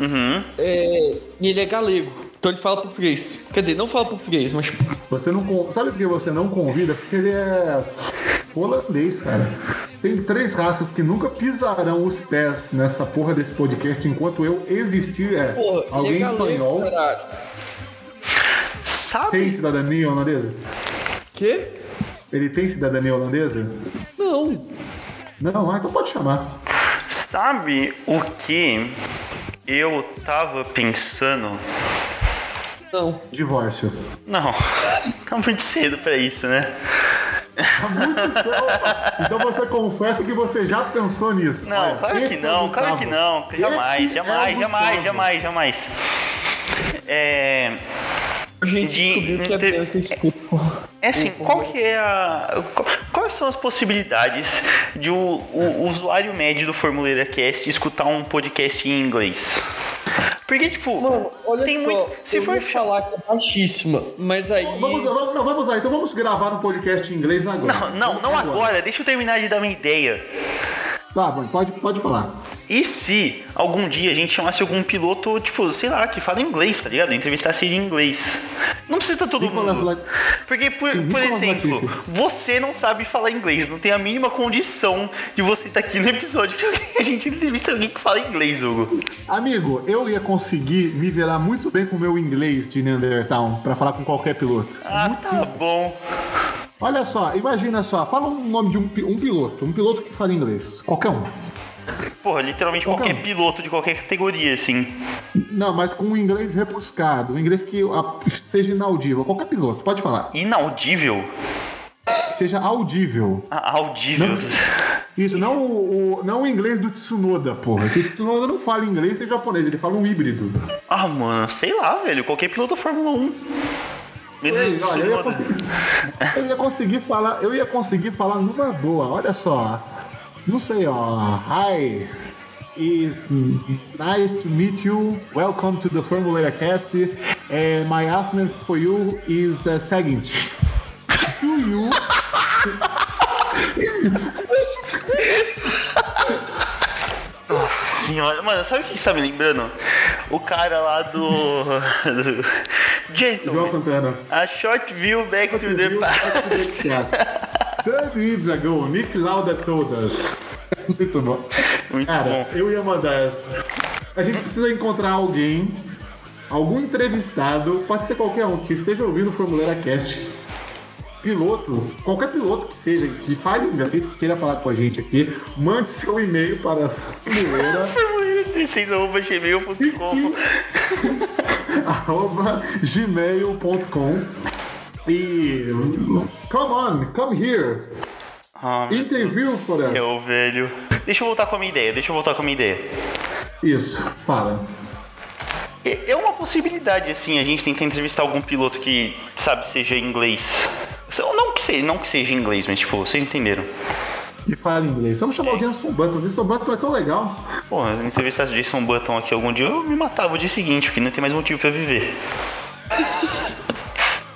Uhum. E ele é galego, então ele fala português. Quer dizer, não fala português, mas... Você não... Sabe por que você não convida? Porque ele é holandês, cara. Tem 3 raças que nunca pisarão os pés nessa porra desse podcast enquanto eu existir. Porra, alguém espanhol. Caralho. Sabe? Tem cidadania holandesa? Quê? Ele tem cidadania holandesa? Não. Não, então pode chamar. Sabe o que eu tava pensando? Não. Divórcio. Não. Tá muito cedo pra isso, né? Tá muito cedo. Então você confessa que você já pensou nisso. Não, olha, claro que não, claro que não. Jamais. A gente descobriu que é assim, qual que é a... Quais são as possibilidades de o usuário médio do Formuleira Cast escutar um podcast em inglês? Porque, tipo... Mano, olha tem só, muito... Se for falar que é baixíssima, mas aí... Vamos lá, então vamos gravar um podcast em inglês agora. Não agora, deixa eu terminar de dar minha ideia. Tá, pode falar. E se algum dia a gente chamasse algum piloto, tipo, sei lá, que fala inglês, tá ligado? Entrevistasse ele em inglês. Não precisa todo mundo. Porque, por exemplo, você não sabe falar inglês, não tem a mínima condição de você estar aqui no episódio que a gente entrevista alguém que fala inglês, Hugo. Amigo, eu ia conseguir me virar muito bem com o meu inglês de Neandertal pra falar com qualquer piloto. Ah, muito tá simples. Bom. Olha só, imagina só, fala o nome de um piloto que fala inglês, qualquer um. Porra, literalmente qualquer piloto de qualquer categoria, assim. Não, mas com um inglês rebuscado, um inglês que seja inaudível, qualquer piloto, pode falar. Inaudível? Seja audível. Ah, audível. Não, isso, não o inglês do Tsunoda, porra. Porque o Tsunoda não fala inglês nem japonês, ele fala um híbrido. Ah, mano, sei lá, velho, qualquer piloto da Fórmula 1. Olha, eu ia conseguir falar numa boa, olha só. Não sei, ó. Hi, it's nice to meet you. Welcome to the Formulator Cast. My assignment for you is a second. Do you... Nossa senhora, mano, sabe o que você tá me lembrando? O cara lá do... João Santana. A short view back short to the past. 30 years ago, Nick Lauda told us. Muito bom. Muito cara, bom. Eu ia mandar. A gente precisa encontrar alguém, algum entrevistado, pode ser qualquer um que esteja ouvindo o Formuleira Cast. Piloto, qualquer piloto que seja, que fale inglês, que queira falar com a gente aqui, mande seu e-mail para Formuleira. @gmail.com e come here. Interview for us. Meu velho. Deixa eu voltar com a minha ideia. Isso, fala. É uma possibilidade, assim, a gente tentar entrevistar algum piloto que, sabe, seja inglês. Não que seja inglês, mas, tipo, vocês entenderam. E fala inglês. Vamos chamar o Jenson Button. O Jenson Button é tão legal. Pô, se eu entrevistasse o Jenson Button aqui algum dia, eu me matava o dia seguinte, porque não tem mais motivo pra viver.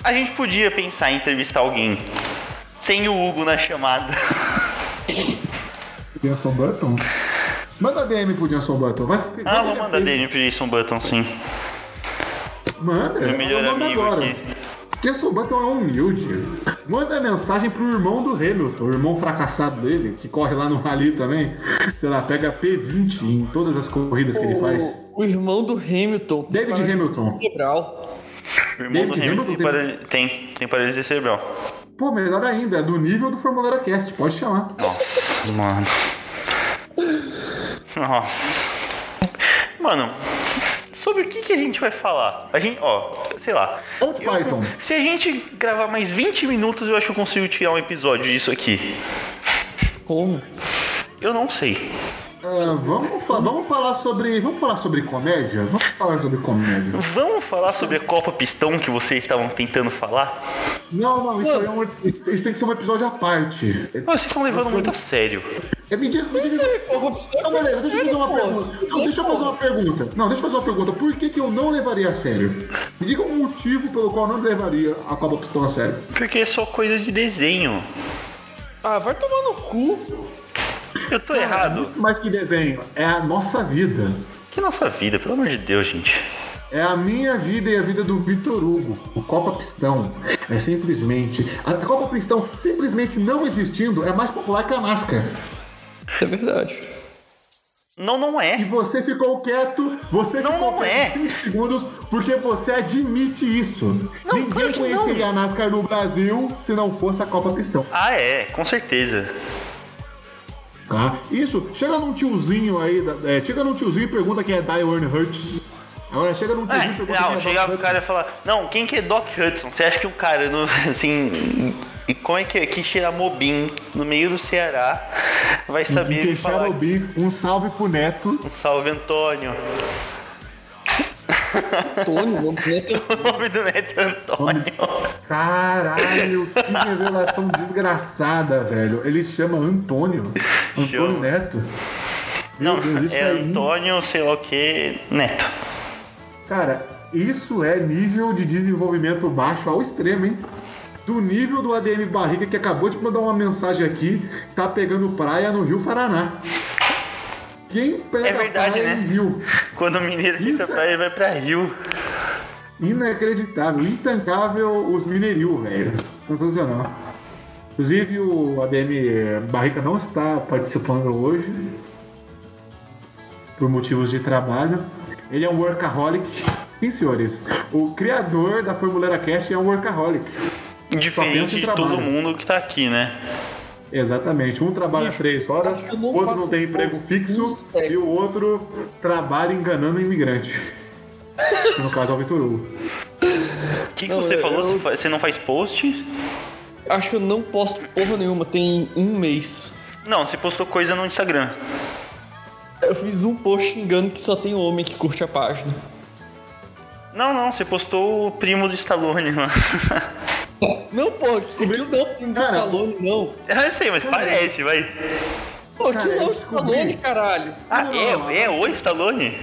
A gente podia pensar em entrevistar alguém sem o Hugo na chamada. Jenson Button? Manda DM pro Jenson Button. Vou mandar DM pro Jenson Button, sim. Manda. Meu melhor amigo agora. Aqui. Keston Button é humilde. Manda mensagem pro irmão do Hamilton, o irmão fracassado dele, que corre lá no Rally também. Sei lá, pega P20 em todas as corridas que ele faz. O irmão do Hamilton. David Hamilton. O irmão do Hamilton tem paralisia cerebral. Pô, melhor ainda, do nível do Formuleira Cast, pode chamar. Nossa, mano. Nossa. Mano, sobre o que a gente vai falar? A gente, sei lá. Se a gente gravar mais 20 minutos, eu acho que eu consigo tirar um episódio disso aqui. Como? Eu não sei. Vamos falar sobre comédia? Vamos falar sobre comédia. Vamos falar sobre a Copa Pistão que vocês estavam tentando falar? Não, isso tem que ser um episódio à parte. Vocês estão levando muito a sério. Deixa eu fazer uma pergunta. Por que eu não levaria a sério? Me diga um motivo pelo qual eu não levaria a Copa Pistão a sério. Porque é só coisa de desenho. Ah, vai tomar no cu. Eu tô errado. É muito mais que desenho, é a nossa vida. Que nossa vida, pelo amor de Deus, gente. É a minha vida e a vida do Vitor Hugo. O Copa Pistão é simplesmente... A Copa Pistão simplesmente não existindo é mais popular que a NASCAR. É verdade. Não é. E você ficou quieto, você ficou quieto 30 segundos, porque você admite isso. Não, ninguém claro que conheceria a NASCAR no Brasil se não fosse a Copa Pistão. Ah, é, com certeza. Tá? Isso, chega num tiozinho aí, chega num tiozinho e pergunta quem é Dale Earnhardt. Agora chega num tiozinho e pergunta quem é Doc Hudson. Chegava o cara e falava, não, quem que é Doc Hudson? Você acha que o cara, assim, e como é que Xeramobim, no meio do Ceará, vai saber que falar... Xeramobim, um salve pro Neto. Um salve, Antônio. Antônio, o nome do Neto é Antônio. Caralho, que revelação desgraçada, velho. Ele se chama Antônio Neto. Não, é Antônio, sei lá o que, Neto. Cara, isso é nível de desenvolvimento baixo ao extremo, hein? Do nível do ADM Barriga, que acabou de mandar uma mensagem aqui, tá pegando praia no Rio Paraná. Quem pega é verdade, praia, né? Rio. Quando o mineiro fica praia, ele vai pra Rio. Inacreditável, intancável os mineiril, velho. Sensacional. Inclusive o ADM Barrica não está participando hoje por motivos de trabalho. Ele é um workaholic. Sim, senhores, o criador da Formuleira Cast é um workaholic. Diferente de todo mundo que tá aqui, né? Exatamente, um trabalha 3 horas, o outro não tem emprego fixo e o outro trabalha enganando imigrante. No caso é o Vitor Hugo. O que você falou? Você não faz post? Acho que eu não posto porra nenhuma, tem um mês. Não, você postou coisa no Instagram. Eu fiz um post xingando que só tem homem que curte a página. Não, você postou o primo do Stallone lá. Não, pô, que não, primo do Stallone, não. Eu sei, mas parece, vai. Pô, que não, Stallone, caralho. Ah, é o Stallone?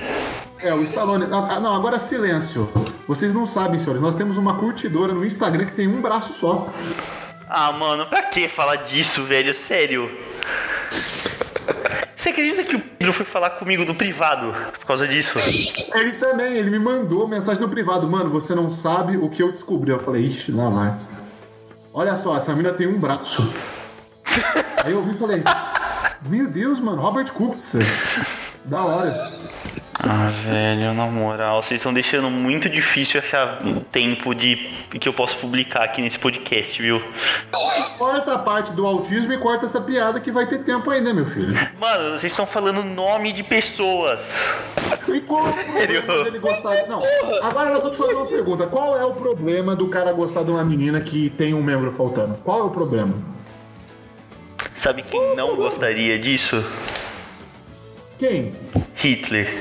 É, o Stallone. Ah, não, agora silêncio. Vocês não sabem, senhores. Nós temos uma curtidora no Instagram que tem um braço só. Ah, mano, pra que falar disso, velho? Sério. Você acredita que o Pedro foi falar comigo no privado por causa disso? Ele também, ele me mandou mensagem no privado. Mano, você não sabe o que eu descobri. Eu falei, ixi, lá vai. Olha só, essa mina tem um braço. Aí eu ouvi e falei, meu Deus, mano, Robert Kubica. Da hora. Ah, velho, na moral, vocês estão deixando muito difícil achar tempo que eu posso publicar aqui nesse podcast, viu? Corta a parte do autismo e corta essa piada que vai ter tempo ainda, meu filho. Mano, vocês estão falando nome de pessoas. E qual é o problema dele gostar... Não, agora eu tô te fazendo uma pergunta. Qual é o problema do cara gostar de uma menina que tem um membro faltando? Qual é o problema? Sabe quem não gostaria disso? Quem? Hitler.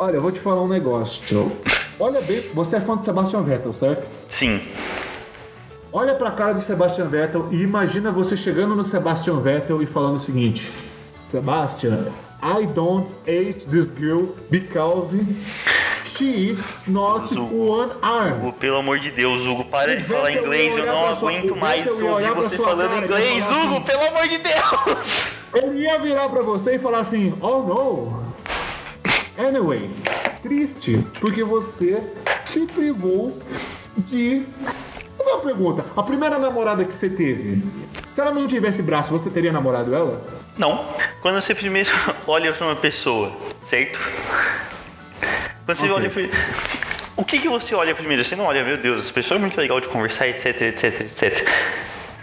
Olha, eu vou te falar um negócio. Olha bem, você é fã do Sebastian Vettel, certo? Sim. Olha pra cara do Sebastian Vettel e imagina você chegando no Sebastian Vettel e falando o seguinte: Sebastian, I don't hate this girl because she is not one arm. Hugo, pelo amor de Deus, Hugo, para de falar inglês, eu não aguento mais ouvir você falando inglês, Hugo, pelo amor de Deus! Ele ia virar pra você e falar assim, oh no, anyway... triste, porque você se privou de... Uma pergunta, a primeira namorada que você teve, se ela não tivesse braço, você teria namorado ela? Não. Quando você primeiro olha pra uma pessoa, certo? Quando você olha pra... O que que você olha primeiro? Você não olha, meu Deus, essa pessoa é muito legal de conversar, etc, etc, etc.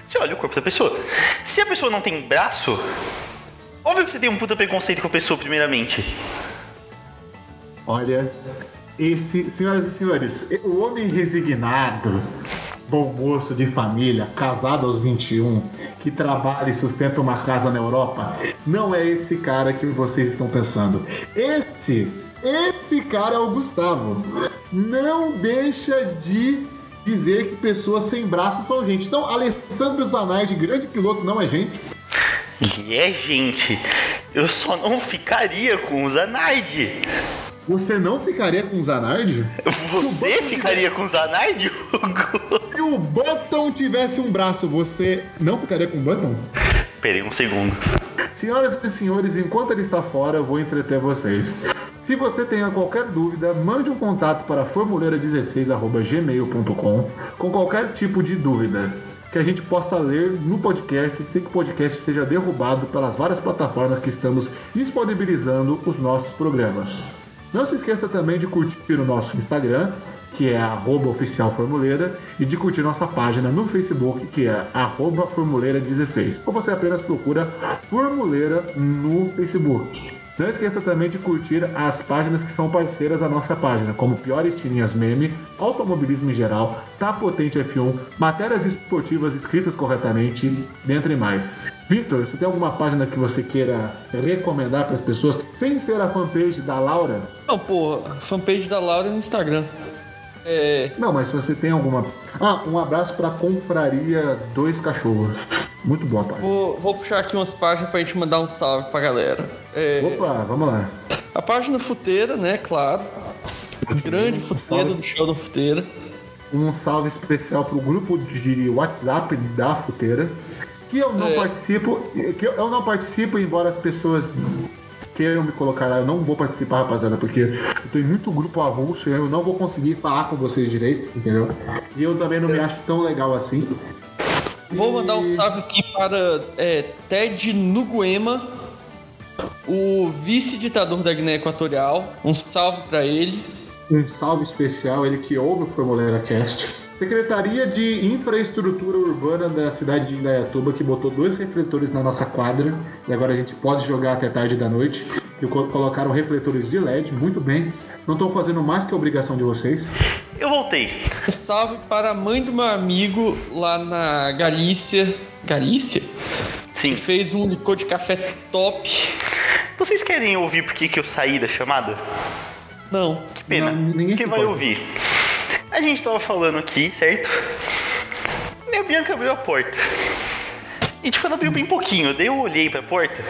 Você olha o corpo da pessoa. Se a pessoa não tem braço, óbvio que você tem um puta preconceito com a pessoa primeiramente. Olha, esse, senhoras e senhores, o homem resignado, bom moço de família, casado aos 21, que trabalha e sustenta uma casa na Europa, não é esse cara que vocês estão pensando. Esse cara é o Gustavo. Não deixa de dizer que pessoas sem braços são gente. Então, Alessandro Zanardi, grande piloto, não é gente? E é gente. Eu só não ficaria com o Zanardi. Você não ficaria com o Zanardi? Você ficaria com o Zanardi, Hugo? Se o Button tivesse um braço, você não ficaria com o Button? Peraí, um segundo. Senhoras e senhores, enquanto ele está fora, eu vou entreter vocês. Se você tem qualquer dúvida, mande um contato para formuleira16@gmail.com com qualquer tipo de dúvida que a gente possa ler no podcast, sem que o podcast seja derrubado pelas várias plataformas que estamos disponibilizando os nossos programas. Não se esqueça também de curtir o nosso Instagram, que é @oficialformuleira, e de curtir nossa página no Facebook, que é @formuleira16. Ou você apenas procura Formuleira no Facebook. Não esqueça também de curtir as páginas que são parceiras à nossa página, como Piores Tirinhas Meme, Automobilismo em Geral, Tá Potente F1, Matérias Esportivas Escritas Corretamente, dentre mais. Vitor, você tem alguma página que você queira recomendar para as pessoas, sem ser a fanpage da Laura? Não, porra, fanpage da Laura no Instagram. Não, mas se você tem alguma... Ah, um abraço para a Confraria Dois Cachorros. Muito boa página. Vou puxar aqui umas páginas pra gente mandar um salve pra galera. Opa, vamos lá. A página Futeira, né, claro. Grande Futeira, do Sheldon Futeira. Um salve especial pro grupo de WhatsApp da Futeira, que eu não participo, embora as pessoas queiram me colocar lá. Eu não vou participar, rapaziada, porque eu tô em muito grupo avulso e eu não vou conseguir falar com vocês direito, entendeu? E eu também não me acho tão legal assim. Vou mandar um salve aqui para Ted Nguema, o vice-ditador da Guiné Equatorial. Um salve para ele. Um salve especial, ele que ouve o Formuleira Cast. Secretaria de Infraestrutura Urbana da cidade de Indaiatuba, que botou 2 refletores na nossa quadra. E agora a gente pode jogar até tarde da noite. E colocaram refletores de LED, muito bem. Não estão fazendo mais que a obrigação de vocês. Eu voltei. Um salve para a mãe do meu amigo lá na Galícia. Galícia? Sim. Que fez um licor de café top. Vocês querem ouvir por que eu saí da chamada? Não. Que pena. Quem vai ouvir? A gente tava falando aqui, certo? E a Bianca abriu a porta. E tipo, ela abriu bem pouquinho. Daí eu olhei pra porta.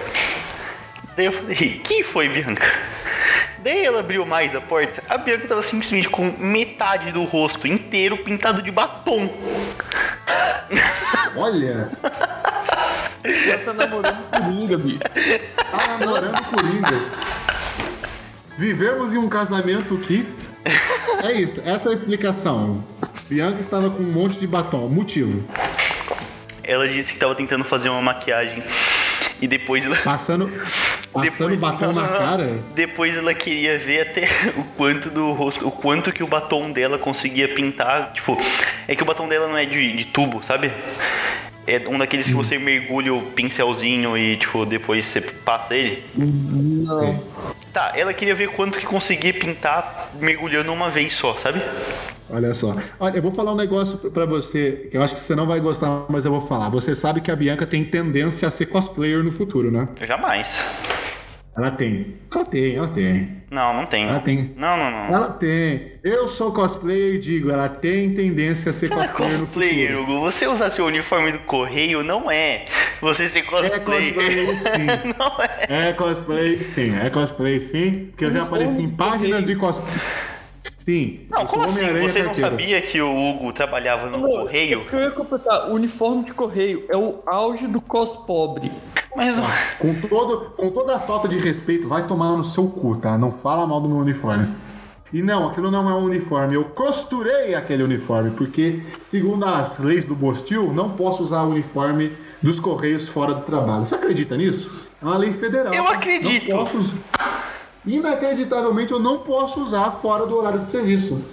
Daí eu falei, quem foi, Bianca? Daí ela abriu mais a porta, a Bianca tava simplesmente com metade do rosto inteiro pintado de batom. Olha! Ela tá namorando Coringa, bicho. Tá namorando Coringa. Vivemos em um casamento que... É isso, essa é a explicação. Bianca estava com um monte de batom, motivo. Ela disse que tava tentando fazer uma maquiagem e depois ela... Passando batom na cara? Depois ela queria ver até o quanto que o batom dela conseguia pintar. Tipo, é que o batom dela não é de tubo, sabe? É um daqueles que você mergulha o pincelzinho e, tipo, depois você passa ele. Não. Tá, ela queria ver quanto que conseguia pintar mergulhando uma vez só, sabe? Olha só. Olha, eu vou falar um negócio pra você, que eu acho que você não vai gostar, mas eu vou falar. Você sabe que a Bianca tem tendência a ser cosplayer no futuro, né? Jamais. Ela tem. Não tem. Não. Ela tem. Eu sou cosplayer e digo, ela tem tendência a ser cosplayer. Não é cosplayer, Hugo. Você usar seu uniforme do correio não é. Você ser cosplayer. É cosplay, sim. Não é. É cosplay, sim. Porque eu já apareci em páginas de cosplay. Sim. Não, como assim? Você não sabia que o Hugo trabalhava no correio? Eu ia completar. O uniforme de correio é o auge do cospobre. Mas... Com toda a falta de respeito, vai tomar no seu cu, tá? Não fala mal do meu uniforme. E não, aquilo não é um uniforme. Eu costurei aquele uniforme, porque, segundo as leis do Bostil, não posso usar o uniforme dos Correios fora do trabalho. Você acredita nisso? É uma lei federal. Eu acredito! Não posso usar. Inacreditavelmente, eu não posso usar fora do horário de serviço.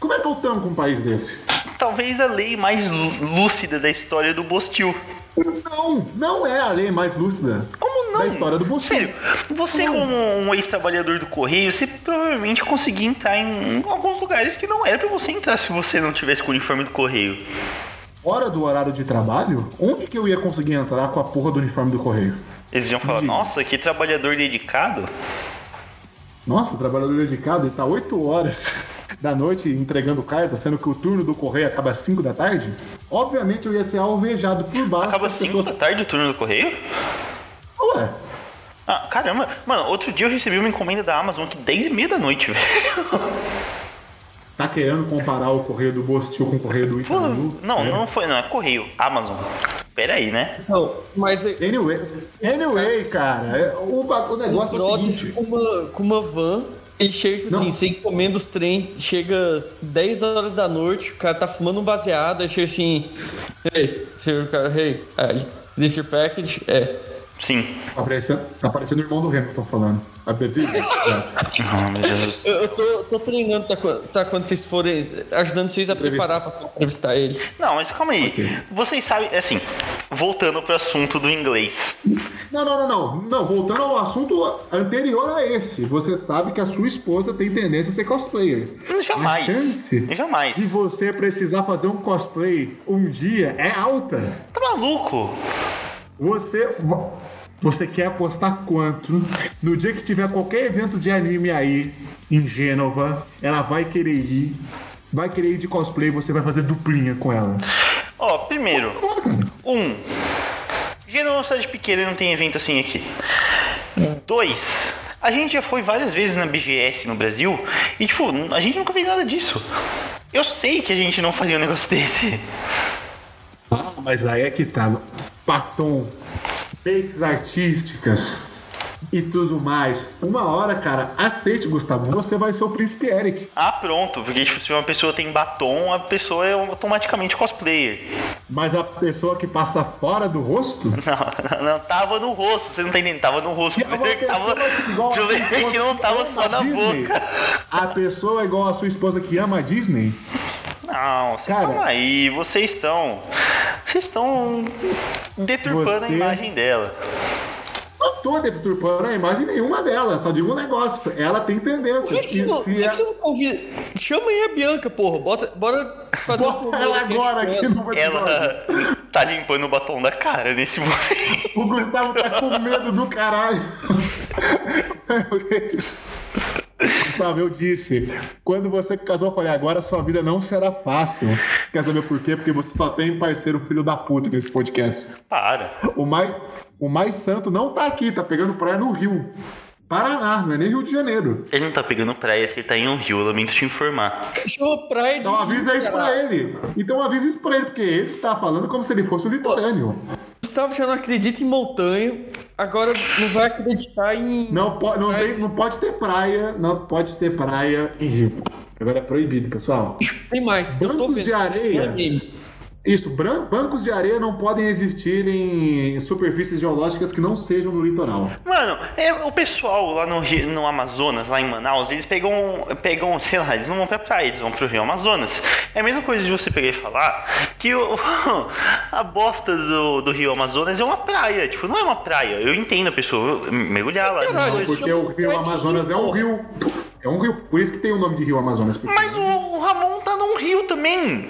Como é que eu tanco um país desse? Talvez a lei mais lúcida da história do Bostil. Não, não é a lei mais lúcida. Como não? Da história do Bostil. Sério, você como um ex-trabalhador do Correio, você provavelmente conseguia entrar em alguns lugares que não era pra você entrar se você não tivesse com o uniforme do Correio. Fora do horário de trabalho? Onde que eu ia conseguir entrar com a porra do uniforme do Correio? Eles iam falar, nossa, que trabalhador dedicado. Nossa, trabalhador dedicado, ele tá 8 horas da noite entregando carta, sendo que o turno do correio acaba às 5 da tarde? Obviamente eu ia ser alvejado por baixo. Acaba às 5 da tarde o turno do correio? Ué. Ah, caramba. Mano, outro dia eu recebi uma encomenda da Amazon que 10h30 da noite, velho. Tá querendo comparar o correio do Bostil com o correio do Itaú? Não, é. Não foi, não. É correio. Amazon. Pera aí, né? Não, mas... Anyway, cara, o negócio é o seguinte... Com uma van, ele chega, tipo assim, você encomenda os trem, chega 10 horas da noite, o cara tá fumando um baseado, aí chega assim... Chega o cara, this your package? Sim. Tá aparecendo o irmão do Hamilton falando. A perdido? Eu tô treinando, tá quando vocês forem ajudando vocês a preparar pra entrevistar ele. Não, mas calma aí. Okay. Vocês sabem, assim, voltando pro assunto do inglês. Não, voltando ao assunto anterior a esse. Você sabe que a sua esposa tem tendência a ser cosplayer. Jamais. A chance de você precisar fazer um cosplay um dia é alta. Tá maluco? Você quer apostar quanto? No dia que tiver qualquer evento de anime aí, em Gênova, ela vai querer ir de cosplay, você vai fazer duplinha com ela. Ó, primeiro, Gênova é uma cidade pequena e não tem evento assim aqui. 2, a gente já foi várias vezes na BGS no Brasil e, tipo, a gente nunca fez nada disso. Eu sei que a gente não faria um negócio desse. Ah, mas aí é que tá... Batom, fakes artísticas e tudo mais. Uma hora, cara, aceite, Gustavo. Você vai ser o príncipe Eric. Ah, pronto. Porque se uma pessoa tem batom, a pessoa é automaticamente cosplayer. Mas a pessoa que passa fora do rosto? Não, tava no rosto. Você não tá entendendo, tava no rosto. Que não tava só na boca. A pessoa é igual a sua esposa que ama a Disney? Não, calma aí, vocês estão deturpando a imagem dela. Não tô deturpando a imagem nenhuma dela, só digo um negócio, ela tem tendência. Por que você não convida? Chama aí a Bianca, porra, bora fazer um favor. Ela agora aqui no bate. Ela tá limpando o batom da cara nesse momento. O Gustavo tá com medo do caralho. Gustavo, eu disse, quando você casou, eu falei, agora sua vida não será fácil. Quer saber por quê? Porque você só tem parceiro filho da puta nesse podcast. Para. O mais santo não tá aqui, tá pegando praia no Rio. Paraná, não é nem Rio de Janeiro. Ele não tá pegando praia, ele tá em um rio, eu lamento te informar. Então avisa isso pra ele. Porque ele tá falando como se ele fosse o litorâneo. Gustavo já não acredita em montanha. Agora não vai acreditar em... Não pode ter praia em Rio. Agora é proibido, pessoal. Tem mais. Bancos de areia não podem existir em superfícies geológicas que não sejam no litoral. Mano, o pessoal lá no Amazonas, lá em Manaus, eles pegam, sei lá, eles não vão pra praia, eles vão pro Rio Amazonas. É a mesma coisa de você pegar e falar que a bosta do Rio Amazonas é uma praia. Tipo, não é uma praia. Eu entendo a pessoa mergulhar lá. Caralho, porque o Rio Amazonas é um rio. É um rio, por isso que tem o nome de Rio Amazonas. Mas o Ramon tá num rio também.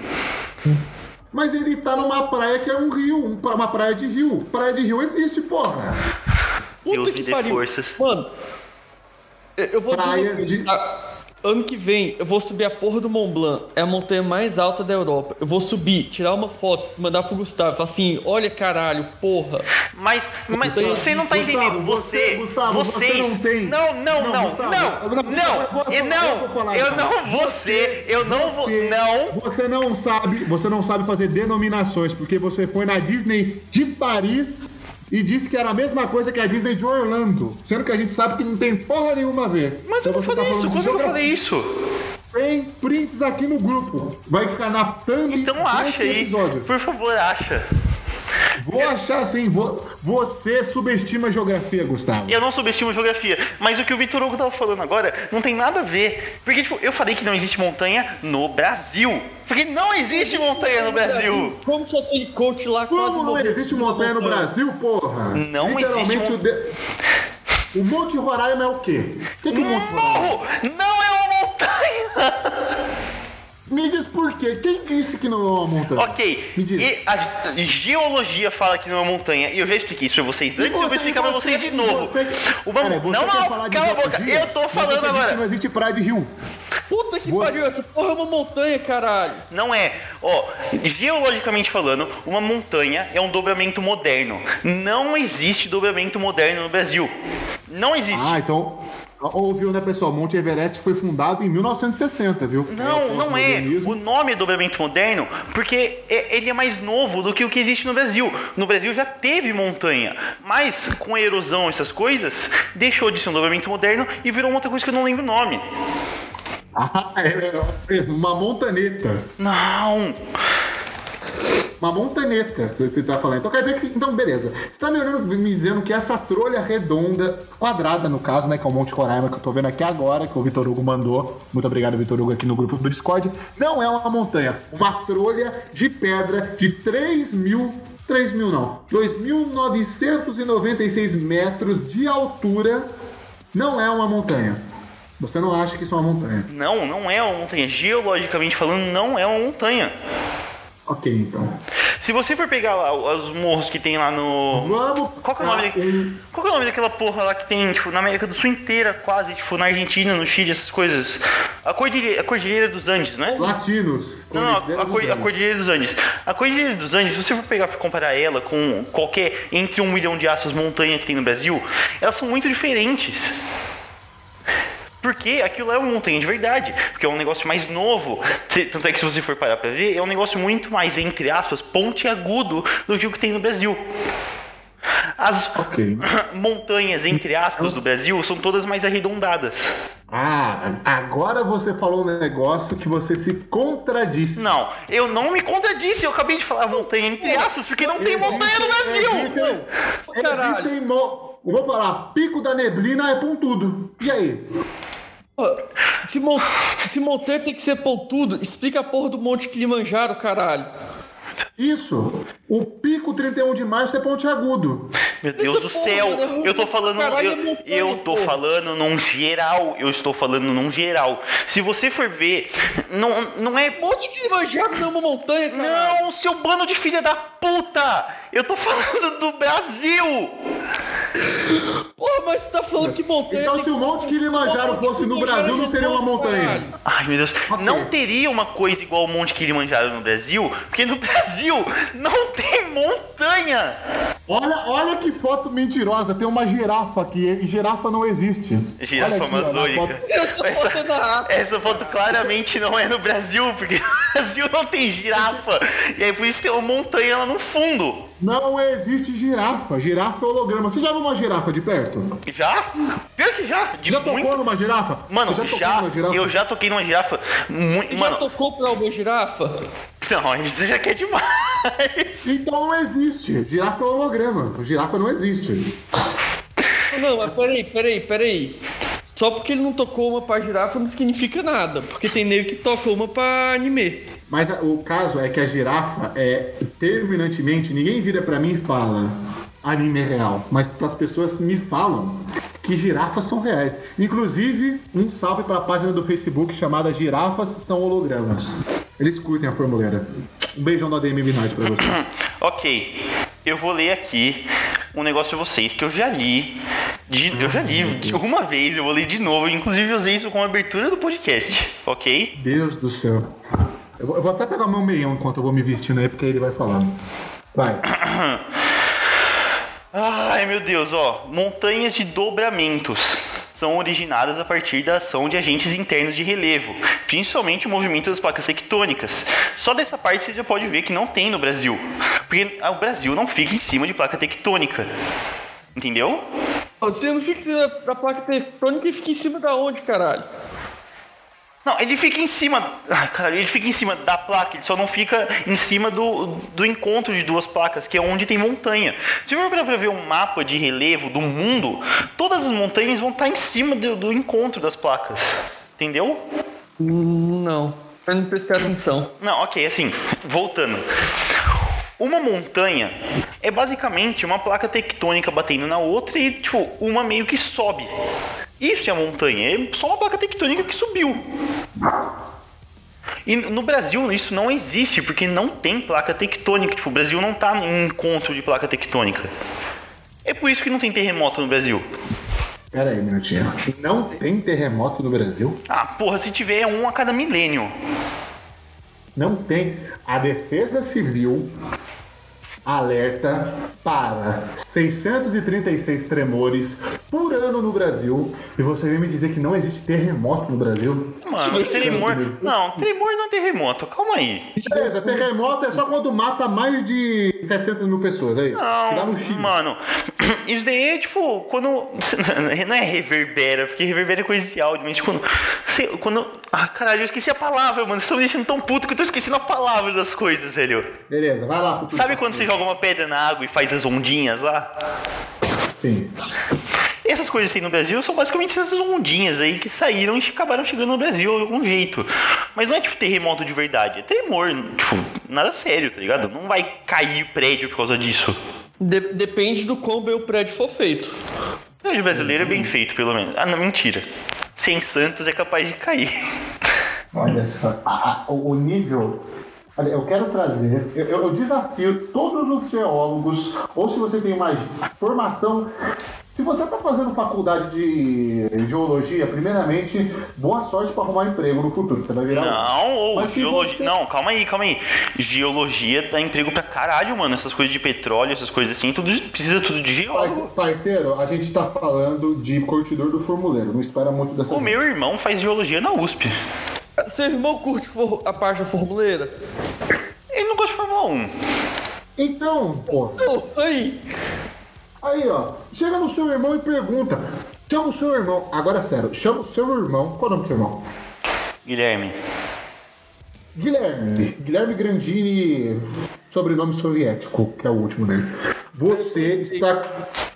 Mas ele tá numa praia que é um rio, uma praia de rio. Praia de rio existe, porra. Puta que pariu. Forças. Mano, eu vou dizer, ano que vem eu vou subir a porra do Mont Blanc. É a montanha mais alta da Europa. Eu vou subir, tirar uma foto, mandar pro Gustavo. Falar assim, olha caralho, porra. Mas você não tá entendendo. Gustavo, vocês... Você não tem. Você não sabe fazer denominações, porque você foi na Disney de Paris e disse que era a mesma coisa que a Disney de Orlando, sendo que a gente sabe que não tem porra nenhuma a ver. Mas então eu não falei isso, quando eu falei isso? Tem prints aqui no grupo, vai ficar na thumb. Então acha aí, episódio. Por favor, acha. Vou achar sim, você subestima a geografia, Gustavo. Eu não subestimo a geografia, mas o que o Vitor Hugo tava falando agora não tem nada a ver. Porque tipo, eu falei que não existe montanha no Brasil. Porque não existe montanha no Brasil. Como que aquele coach lá quase morreu? Não existe montanha no Brasil, porra? Não existe montanha. O Monte Roraima é o quê? O que é o Monte Roraima? Não é uma montanha! Me diz por quê? Quem disse que não é uma montanha? Ok, me diz. E a geologia fala que não é uma montanha. E eu já expliquei isso pra vocês antes, eu vou explicar pra vocês de novo. Cala a boca, eu tô falando agora. Não existe praia de rio. Puta que pariu, essa porra é uma montanha, caralho. Não é. Ó, geologicamente falando, uma montanha é um dobramento moderno. Não existe dobramento moderno no Brasil. Não existe. Ah, então... Ouviu, né, pessoal? Monte Everest foi fundado em 1960, viu? Não, não é. O nome é dobramento moderno porque ele é mais novo do que o que existe no Brasil. No Brasil já teve montanha, mas com a erosão, essas coisas, deixou de ser um dobramento moderno e virou outra coisa que eu não lembro o nome. Ah, é uma montaneta. Não... Uma montaneta, você tá falando. Então quer dizer que... Então, beleza. Você tá me dizendo que essa trolha redonda, quadrada no caso, né? Que é o Monte Roraima, que eu tô vendo aqui agora, que o Vitor Hugo mandou. Muito obrigado, Vitor Hugo, aqui no grupo do Discord. Não é uma montanha. Uma trolha de pedra de 2.996 metros de altura. Não é uma montanha. Você não acha que isso é uma montanha? Não, não é uma montanha. Geologicamente falando, não é uma montanha. Ok, então. Se você for pegar lá os morros que tem lá no... Qual que é o nome Qual que é o nome daquela porra lá que tem, tipo, na América do Sul inteira, quase, tipo, na Argentina, no Chile, essas coisas? A Cordilheira dos Andes, né? Latinos. A Cordilheira dos Andes. A Cordilheira dos Andes, se você for pegar pra comparar ela com qualquer, entre 1 milhão de aços montanha que tem no Brasil, elas são muito diferentes. Porque aquilo é uma montanha de verdade, porque é um negócio mais novo, tanto é que se você for parar pra ver, é um negócio muito mais, entre aspas, pontiagudo do que o que tem no Brasil. As montanhas, entre aspas, do Brasil são todas mais arredondadas. Ah, agora você falou um negócio que você se contradisse. Não, eu não me contradisse, eu acabei de falar montanha, entre aspas, porque não tem montanha no Brasil. Caralho. Eu vou falar, pico da neblina é pontudo. E aí? Se montanha tem que ser pontudo, explica a porra do Monte Kilimanjaro, caralho. Isso. O pico 31 de março é pontiagudo. Meu Deus do céu. Eu tô falando num geral. Eu estou falando num geral. Se você for ver, não é... Monte Kilimanjaro não é uma montanha, cara. Não, seu bando de filha da puta. Eu tô falando do Brasil. Porra, mas você tá falando que montanha... Então se o Monte Kilimanjaro fosse no Brasil, não seria uma montanha. Ai, meu Deus. Okay. Não teria uma coisa igual o Monte Kilimanjaro no Brasil, porque no Brasil não tem montanha. Olha que foto mentirosa. Tem uma girafa aqui. E girafa não existe. Girafa amazônica. Essa foto claramente não é no Brasil, porque no Brasil não tem girafa. E aí por isso tem uma montanha lá no fundo. Não existe girafa. Girafa é holograma. Você já viu uma girafa de perto? Já? Pior que já. Já tocou numa girafa? Mano, eu já toquei numa girafa. Já tocou pra alguma girafa? Não, você já quer demais. Então não existe. Girafa é holograma. Girafa não existe. Não, mas peraí. Só porque ele não tocou uma pra girafa não significa nada. Porque tem nego que toca uma pra anime. Mas o caso é que a girafa é terminantemente... Ninguém vira pra mim e fala anime real. Mas as pessoas me falam que girafas são reais. Inclusive, um salve pra página do Facebook chamada Girafas São Hologramas. Eles curtem a Formuleira. Um beijão da ADM Minardi pra você. Ok, eu vou ler aqui um negócio pra vocês que eu já li. Eu já li de alguma vez, eu vou ler de novo. Inclusive, eu usei isso como abertura do podcast, ok? Deus do céu. Eu vou até pegar o meu meião enquanto eu vou me vestindo aí, porque ele vai falar. Vai. Ai, meu Deus, ó. Montanhas de dobramentos. são originadas a partir da ação de agentes internos de relevo, principalmente o movimento das placas tectônicas. Só dessa parte você já pode ver que não tem no Brasil, porque o Brasil não fica em cima de placa tectônica, entendeu? Você não fica em cima da placa tectônica e fica em cima da onde, caralho? Não, ele fica em cima. Ah, cara, ele fica em cima da placa, ele só não fica em cima do encontro de duas placas, que é onde tem montanha. Se você for pra ver um mapa de relevo do mundo, todas as montanhas vão estar em cima do encontro das placas. Entendeu? Não. Pra não prestar atenção. Não, ok, assim, voltando. Uma montanha é basicamente uma placa tectônica batendo na outra e, tipo, uma meio que sobe. Isso é a montanha, é só uma placa tectônica que subiu. E no Brasil isso não existe, porque não tem placa tectônica. Tipo, o Brasil não tá em encontro de placa tectônica. É por isso que não tem terremoto no Brasil. Pera aí, minutinho. Não tem terremoto no Brasil? Ah, porra, se tiver é um a cada milênio. Não tem. A Defesa Civil alerta para 636 tremores por ano no Brasil. E você vem me dizer que não existe terremoto no Brasil? Mano, tremor... Não, tremor não é terremoto. Calma aí. Beleza, terremoto é só quando mata mais de 700 mil pessoas. Aí, não, mano. Isso daí é tipo, quando... Não é reverbera, porque reverbera é coisa de áudio. Mas quando... Ah, caralho, eu esqueci a palavra, mano. Vocês estão me deixando tão puto que eu tô esquecendo a palavra das coisas, velho. Beleza, vai lá. Sabe quando você joga uma pedra na água e faz as ondinhas lá? Sim. Essas coisas que tem no Brasil são basicamente essas ondinhas aí que saíram e acabaram chegando no Brasil de algum jeito. Mas não é tipo terremoto de verdade, é tremor, tipo, nada sério, tá ligado? Não vai cair prédio por causa disso. Depende do quão bem o prédio for feito. O prédio brasileiro é bem feito, pelo menos. Ah, não, mentira. Sem Santos é capaz de cair. Olha só, o nível... Olha, eu quero trazer, eu desafio todos os teólogos, ou se você tem mais formação, se você está fazendo faculdade de geologia, primeiramente, boa sorte para arrumar emprego no futuro, você vai virar... Não, ou geologia... Você... Não, calma aí. Geologia dá emprego pra caralho, mano, essas coisas de petróleo, essas coisas assim, precisa tudo de geólogo. Parceiro, a gente tá falando de curtidor do formuleiro, não espera muito dessa... O meu irmão faz geologia na USP. Seu irmão curte a parte da Formuleira? Ele não gosta de Fórmula 1. Então, pô. Aí, ó. Chega no seu irmão e pergunta. Chama o seu irmão. Agora, sério. Chama o seu irmão. Qual é o nome do seu irmão? Guilherme Grandini, sobrenome soviético, que é o último dele. Você está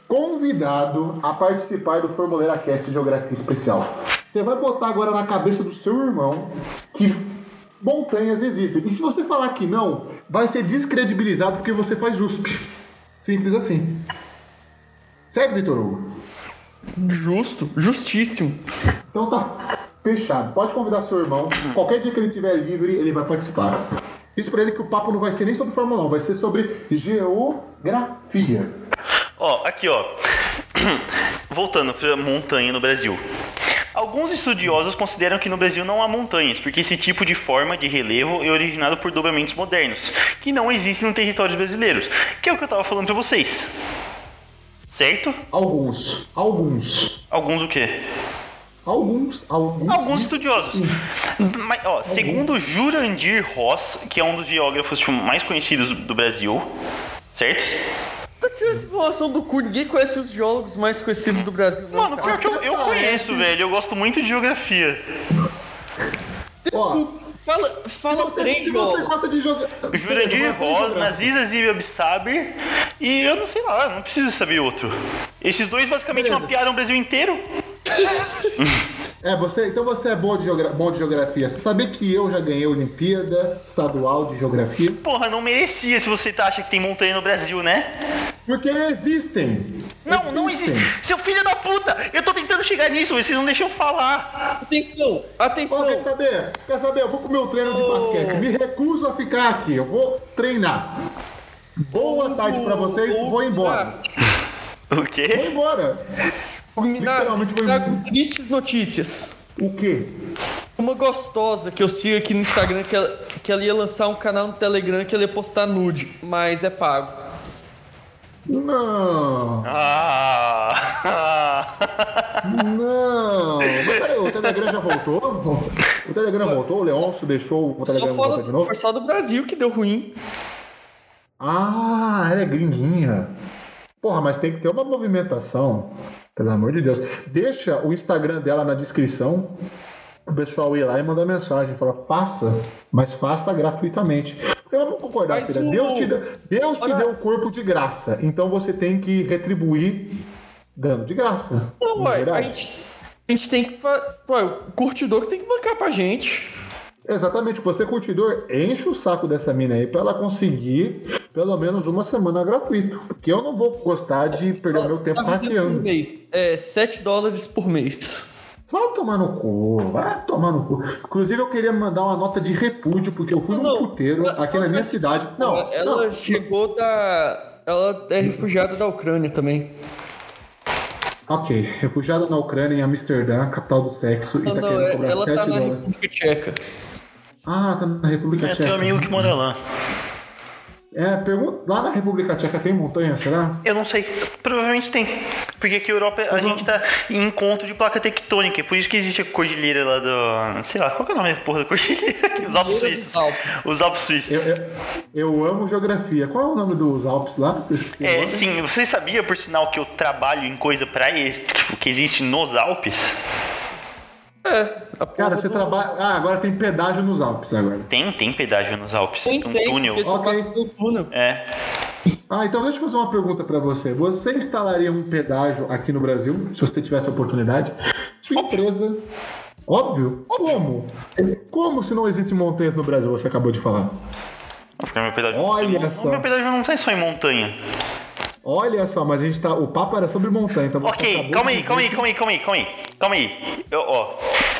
convidado a participar do Formuleira Cast Geografia Especial. Você vai botar agora na cabeça do seu irmão que montanhas existem. E se você falar que não, vai ser descredibilizado porque você faz USP. Simples assim. Certo, Vitor Hugo? Justo. Justíssimo. Então tá fechado. Pode convidar seu irmão. Qualquer dia que ele estiver livre, ele vai participar. Diz pra ele que o papo não vai ser nem sobre Fórmula 1, vai ser sobre geografia. Ó, aqui ó. Voltando pra montanha no Brasil. Alguns estudiosos consideram que no Brasil não há montanhas, porque esse tipo de forma de relevo é originado por dobramentos modernos, que não existem no território brasileiro, que é o que eu estava falando para vocês. Certo? Alguns o quê? Alguns estudiosos. Mas, ó, segundo Jurandir Ross, que é um dos geógrafos mais conhecidos do Brasil, certo? Tá tirando essa informação do cu, ninguém conhece os geólogos mais conhecidos do Brasil. Não. Mano, pior que eu conheço, velho, eu gosto muito de geografia. Ó, fala três geólogos. Jurandir Ross, Aziz Azib Absaber, e eu não sei lá, não preciso saber outro. Esses dois basicamente mapearam o Brasil inteiro. Então você é bom de geografia. Você sabia que eu já ganhei a Olimpíada Estadual de Geografia? Porra, não merecia se você acha que tem montanha no Brasil, né? Porque existem. Não existem. Seu filho da puta, eu tô tentando chegar nisso, vocês não deixam eu falar. Atenção. Quer saber? Eu vou pro meu treino de basquete. Me recuso a ficar aqui, eu vou treinar. Boa tarde pra vocês, vou embora. O quê? Vou embora. Minardi, trago tristes notícias. O quê? Uma gostosa que eu sigo aqui no Instagram, que ela ia lançar um canal no Telegram que ela ia postar nude, mas é pago. Não. Não. Telegram já voltou? O Telegram voltou? O Leôncio deixou o Telegram voltar de novo? Foi só do Brasil que deu ruim. Ah, ela é gringuinha. Porra, mas tem que ter uma movimentação. Pelo amor de Deus. Deixa o Instagram dela na descrição. O pessoal ir lá e mandar mensagem. Fala, faça, mas faça gratuitamente. Eu não vou concordar, filha. Deus te deu o corpo de graça. Então você tem que retribuir dando de graça. Não, ué, a gente tem que... Ué, o curtidor que tem que bancar pra gente. Exatamente. Você, curtidor, enche o saco dessa mina aí pra ela conseguir pelo menos uma semana gratuito. Porque eu não vou gostar de perder meu tempo rateando. É $7 por mês. Vai tomar no cu, vai tomar no cu. Inclusive, eu queria mandar uma nota de repúdio, porque eu fui num puteiro aqui na minha cidade. Ela chegou da... Ela é refugiada da Ucrânia também. Ok, refugiada na Ucrânia, em Amsterdã, capital do sexo, e tá querendo cobrar $7. Ela tá na República Tcheca. Ah, ela tá na República Tcheca. É teu amigo que mora lá. É, pergunta. Lá na República Tcheca tem montanha, será? Eu não sei. Provavelmente tem. Porque aqui na Europa a gente tá em encontro de placa tectônica. É por isso que existe a cordilheira lá do... Sei lá, qual que é o nome da porra da cordilheira aqui? Os Alpes Suíços. Os Alpes Suíços. Eu amo geografia. Qual é o nome dos Alpes lá? É, sim. Você sabia, por sinal, que eu trabalho em coisa pra eles, tipo, que existe nos Alpes? É. Cara, você trabalha... Ah, agora tem pedágio nos Alpes agora. Tem pedágio nos Alpes. Tem túnel. Tem túnel. É. Ah, então deixa eu fazer uma pergunta pra você. Você instalaria um pedágio aqui no Brasil, se você tivesse a oportunidade? Sua empresa... Óbvio. Como se não existe montanhas no Brasil, você acabou de falar? Porque meu pedágio... Olha só. O meu pedágio não sai só em montanha. Olha só, mas a gente tá... O papo era sobre montanha, então... Ok, calma aí.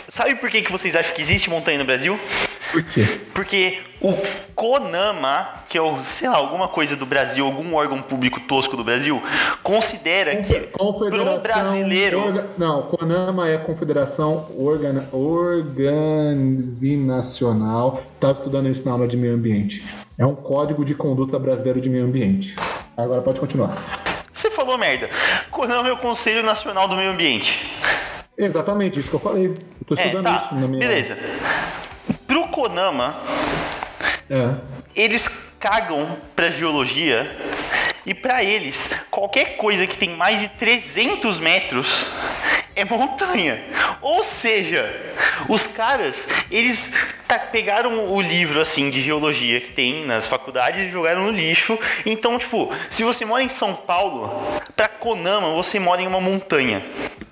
Sabe por que vocês acham que existe montanha no Brasil? Por quê? Porque o CONAMA, que é o, sei lá, alguma coisa do Brasil, algum órgão público tosco do Brasil, considera que pro brasileiro... Não, CONAMA é Confederação Organizacional. Tava estudando isso na aula de meio ambiente. É um código de conduta brasileiro de meio ambiente. Agora pode continuar. Você falou merda. CONAMA é o Conselho Nacional do Meio Ambiente. Exatamente, isso que eu falei. Eu tô estudando isso na minha... Beleza. Pro CONAMA, eles cagam pra geologia e pra eles, qualquer coisa que tem mais de 300 metros é montanha. Ou seja, os caras, eles pegaram o livro assim de geologia que tem nas faculdades e jogaram no lixo. Então, tipo, se você mora em São Paulo, pra CONAMA você mora em uma montanha.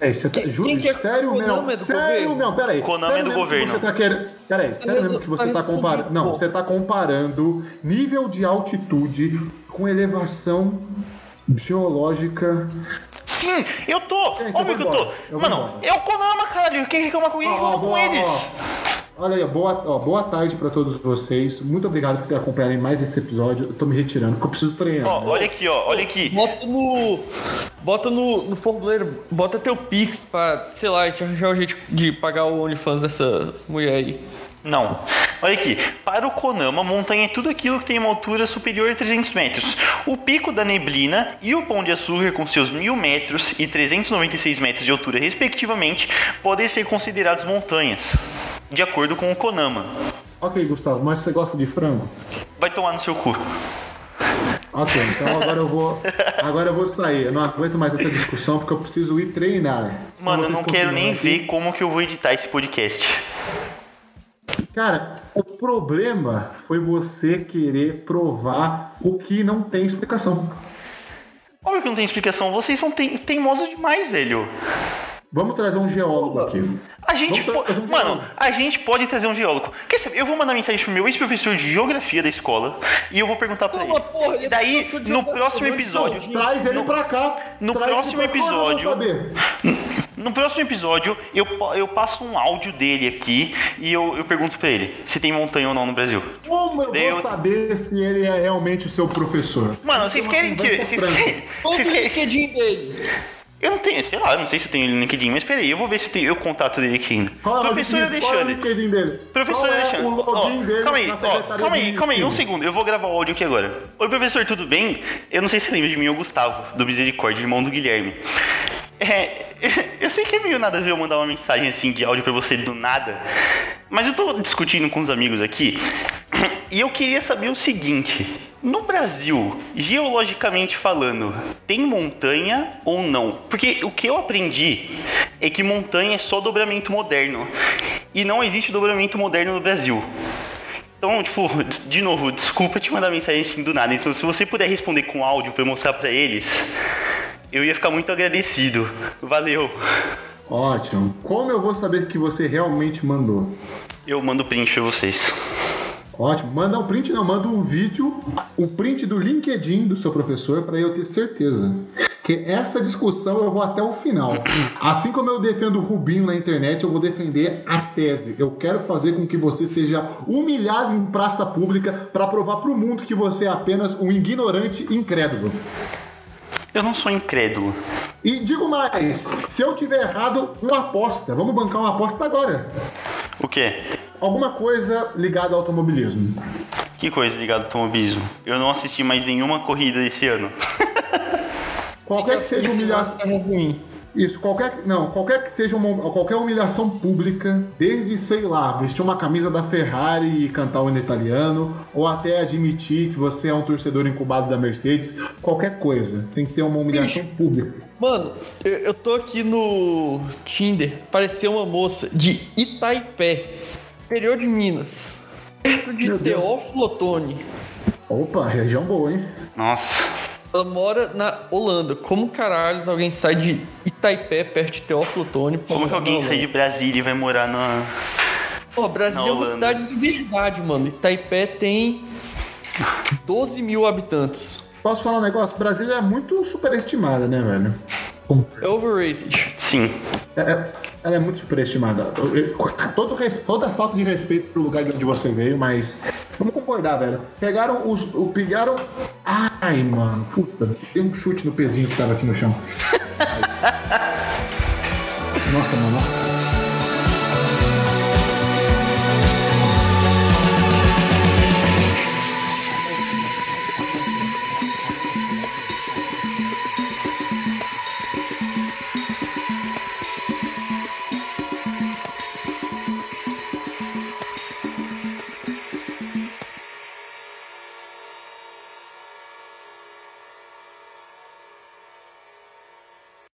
É, você tá... Júlio, sério mesmo? Sério mesmo, peraí. CONAMA é do governo. Peraí, sério mesmo que você tá comparando... Não, você tá comparando nível de altitude com elevação geológica... Sim, eu tô. Gente, óbvio que embora. Eu tô. Mano, é o CONAMA, caralho. Quem reclama com eles? Olha aí, boa tarde pra todos vocês. Muito obrigado por acompanharem mais esse episódio. Eu tô me retirando, porque eu preciso treinar. Olha aqui. Bota no formuleiro, bota teu Pix pra, sei lá, te arranjar um jeito de pagar o OnlyFans dessa mulher aí. Não. Olha aqui. Para o CONAMA, montanha é tudo aquilo que tem uma altura superior a 300 metros. O Pico da Neblina e o Pão de Açúcar, com seus 1.000 metros e 396 metros de altura, respectivamente, podem ser considerados montanhas, de acordo com o CONAMA. Ok, Gustavo, mas você gosta de frango? Vai tomar no seu cu. Ok, então agora eu vou sair. Eu não aguento mais essa discussão porque eu preciso ir treinar. Mano, eu não quero nem ver como que eu vou editar esse podcast. Cara, o problema foi você querer provar o que não tem explicação. Óbvio que não tem explicação. Vocês são teimosos demais, velho. Vamos trazer um geólogo aqui. A gente pode trazer um geólogo. Quer saber? Eu vou mandar mensagem pro meu ex-professor de geografia da escola e eu vou perguntar pra ele. Porra, e daí, no próximo episódio... Traz ele pra cá. No próximo episódio, eu passo um áudio dele aqui e eu pergunto pra ele se tem montanha ou não no Brasil. Como eu vou saber se ele é realmente o seu professor? Mano, vocês querem que... Vocês querem que dele? Eu não tenho, sei lá, eu não sei se eu tenho ele no LinkedIn, mas peraí, eu vou ver se eu tenho o contato dele aqui ainda. Professor Alexandre. Qual é o LinkedIn dele? Professor Alexandre. Calma aí, um segundo, eu vou gravar o áudio aqui agora. Oi, professor, tudo bem? Eu não sei se você lembra de mim, o Gustavo, do Misericórdia, irmão do Guilherme. Eu sei que é meio nada a ver eu mandar uma mensagem assim de áudio pra você do nada, mas eu tô discutindo com os amigos aqui e eu queria saber o seguinte: no Brasil, geologicamente falando, tem montanha ou não? Porque o que eu aprendi é que montanha é só dobramento moderno e não existe dobramento moderno no Brasil. Então, tipo, de novo, desculpa te mandar mensagem assim do nada. Então, se você puder responder com áudio pra eu mostrar pra eles, eu ia ficar muito agradecido. Valeu. Ótimo. Como eu vou saber que você realmente mandou? Eu mando print pra vocês. Ótimo. Manda um print, não. Manda um vídeo, o print do LinkedIn do seu professor pra eu ter certeza. Porque essa discussão eu vou até o final. Assim como eu defendo o Rubinho na internet, eu vou defender a tese. Eu quero fazer com que você seja humilhado em praça pública para provar pro mundo que você é apenas um ignorante incrédulo. Eu não sou incrédulo. E digo mais, se eu tiver errado, uma aposta. Vamos bancar uma aposta agora. O quê? Alguma coisa ligada ao automobilismo. Que coisa ligada ao automobilismo? Eu não assisti mais nenhuma corrida esse ano. Qualquer que seja humilhação ruim. Isso, qualquer que seja qualquer humilhação pública, desde, sei lá, vestir uma camisa da Ferrari e cantar o hino italiano, ou até admitir que você é um torcedor incubado da Mercedes, qualquer coisa. Tem que ter uma humilhação pública. Mano, eu tô aqui no Tinder, apareceu uma moça de Itaipé, interior de Minas, perto de Teófilo Otoni. Opa, região boa, hein? Nossa. Ela mora na Holanda. Como caralho alguém sai de Itaipé, perto de Teófilo Otoni? Como que alguém sai de Brasília e vai morar na... Pô, Brasília é uma cidade de verdade, mano. Itaipé tem 12 mil habitantes. Posso falar um negócio? Brasília é muito superestimada, né, velho? É overrated. Sim. Ela é muito superestimada. Toda falta de respeito pro lugar de onde você veio, mas... Vamos concordar, velho. Ai, mano. Puta, tem um chute no pezinho que tava aqui no chão. Nossa, mano.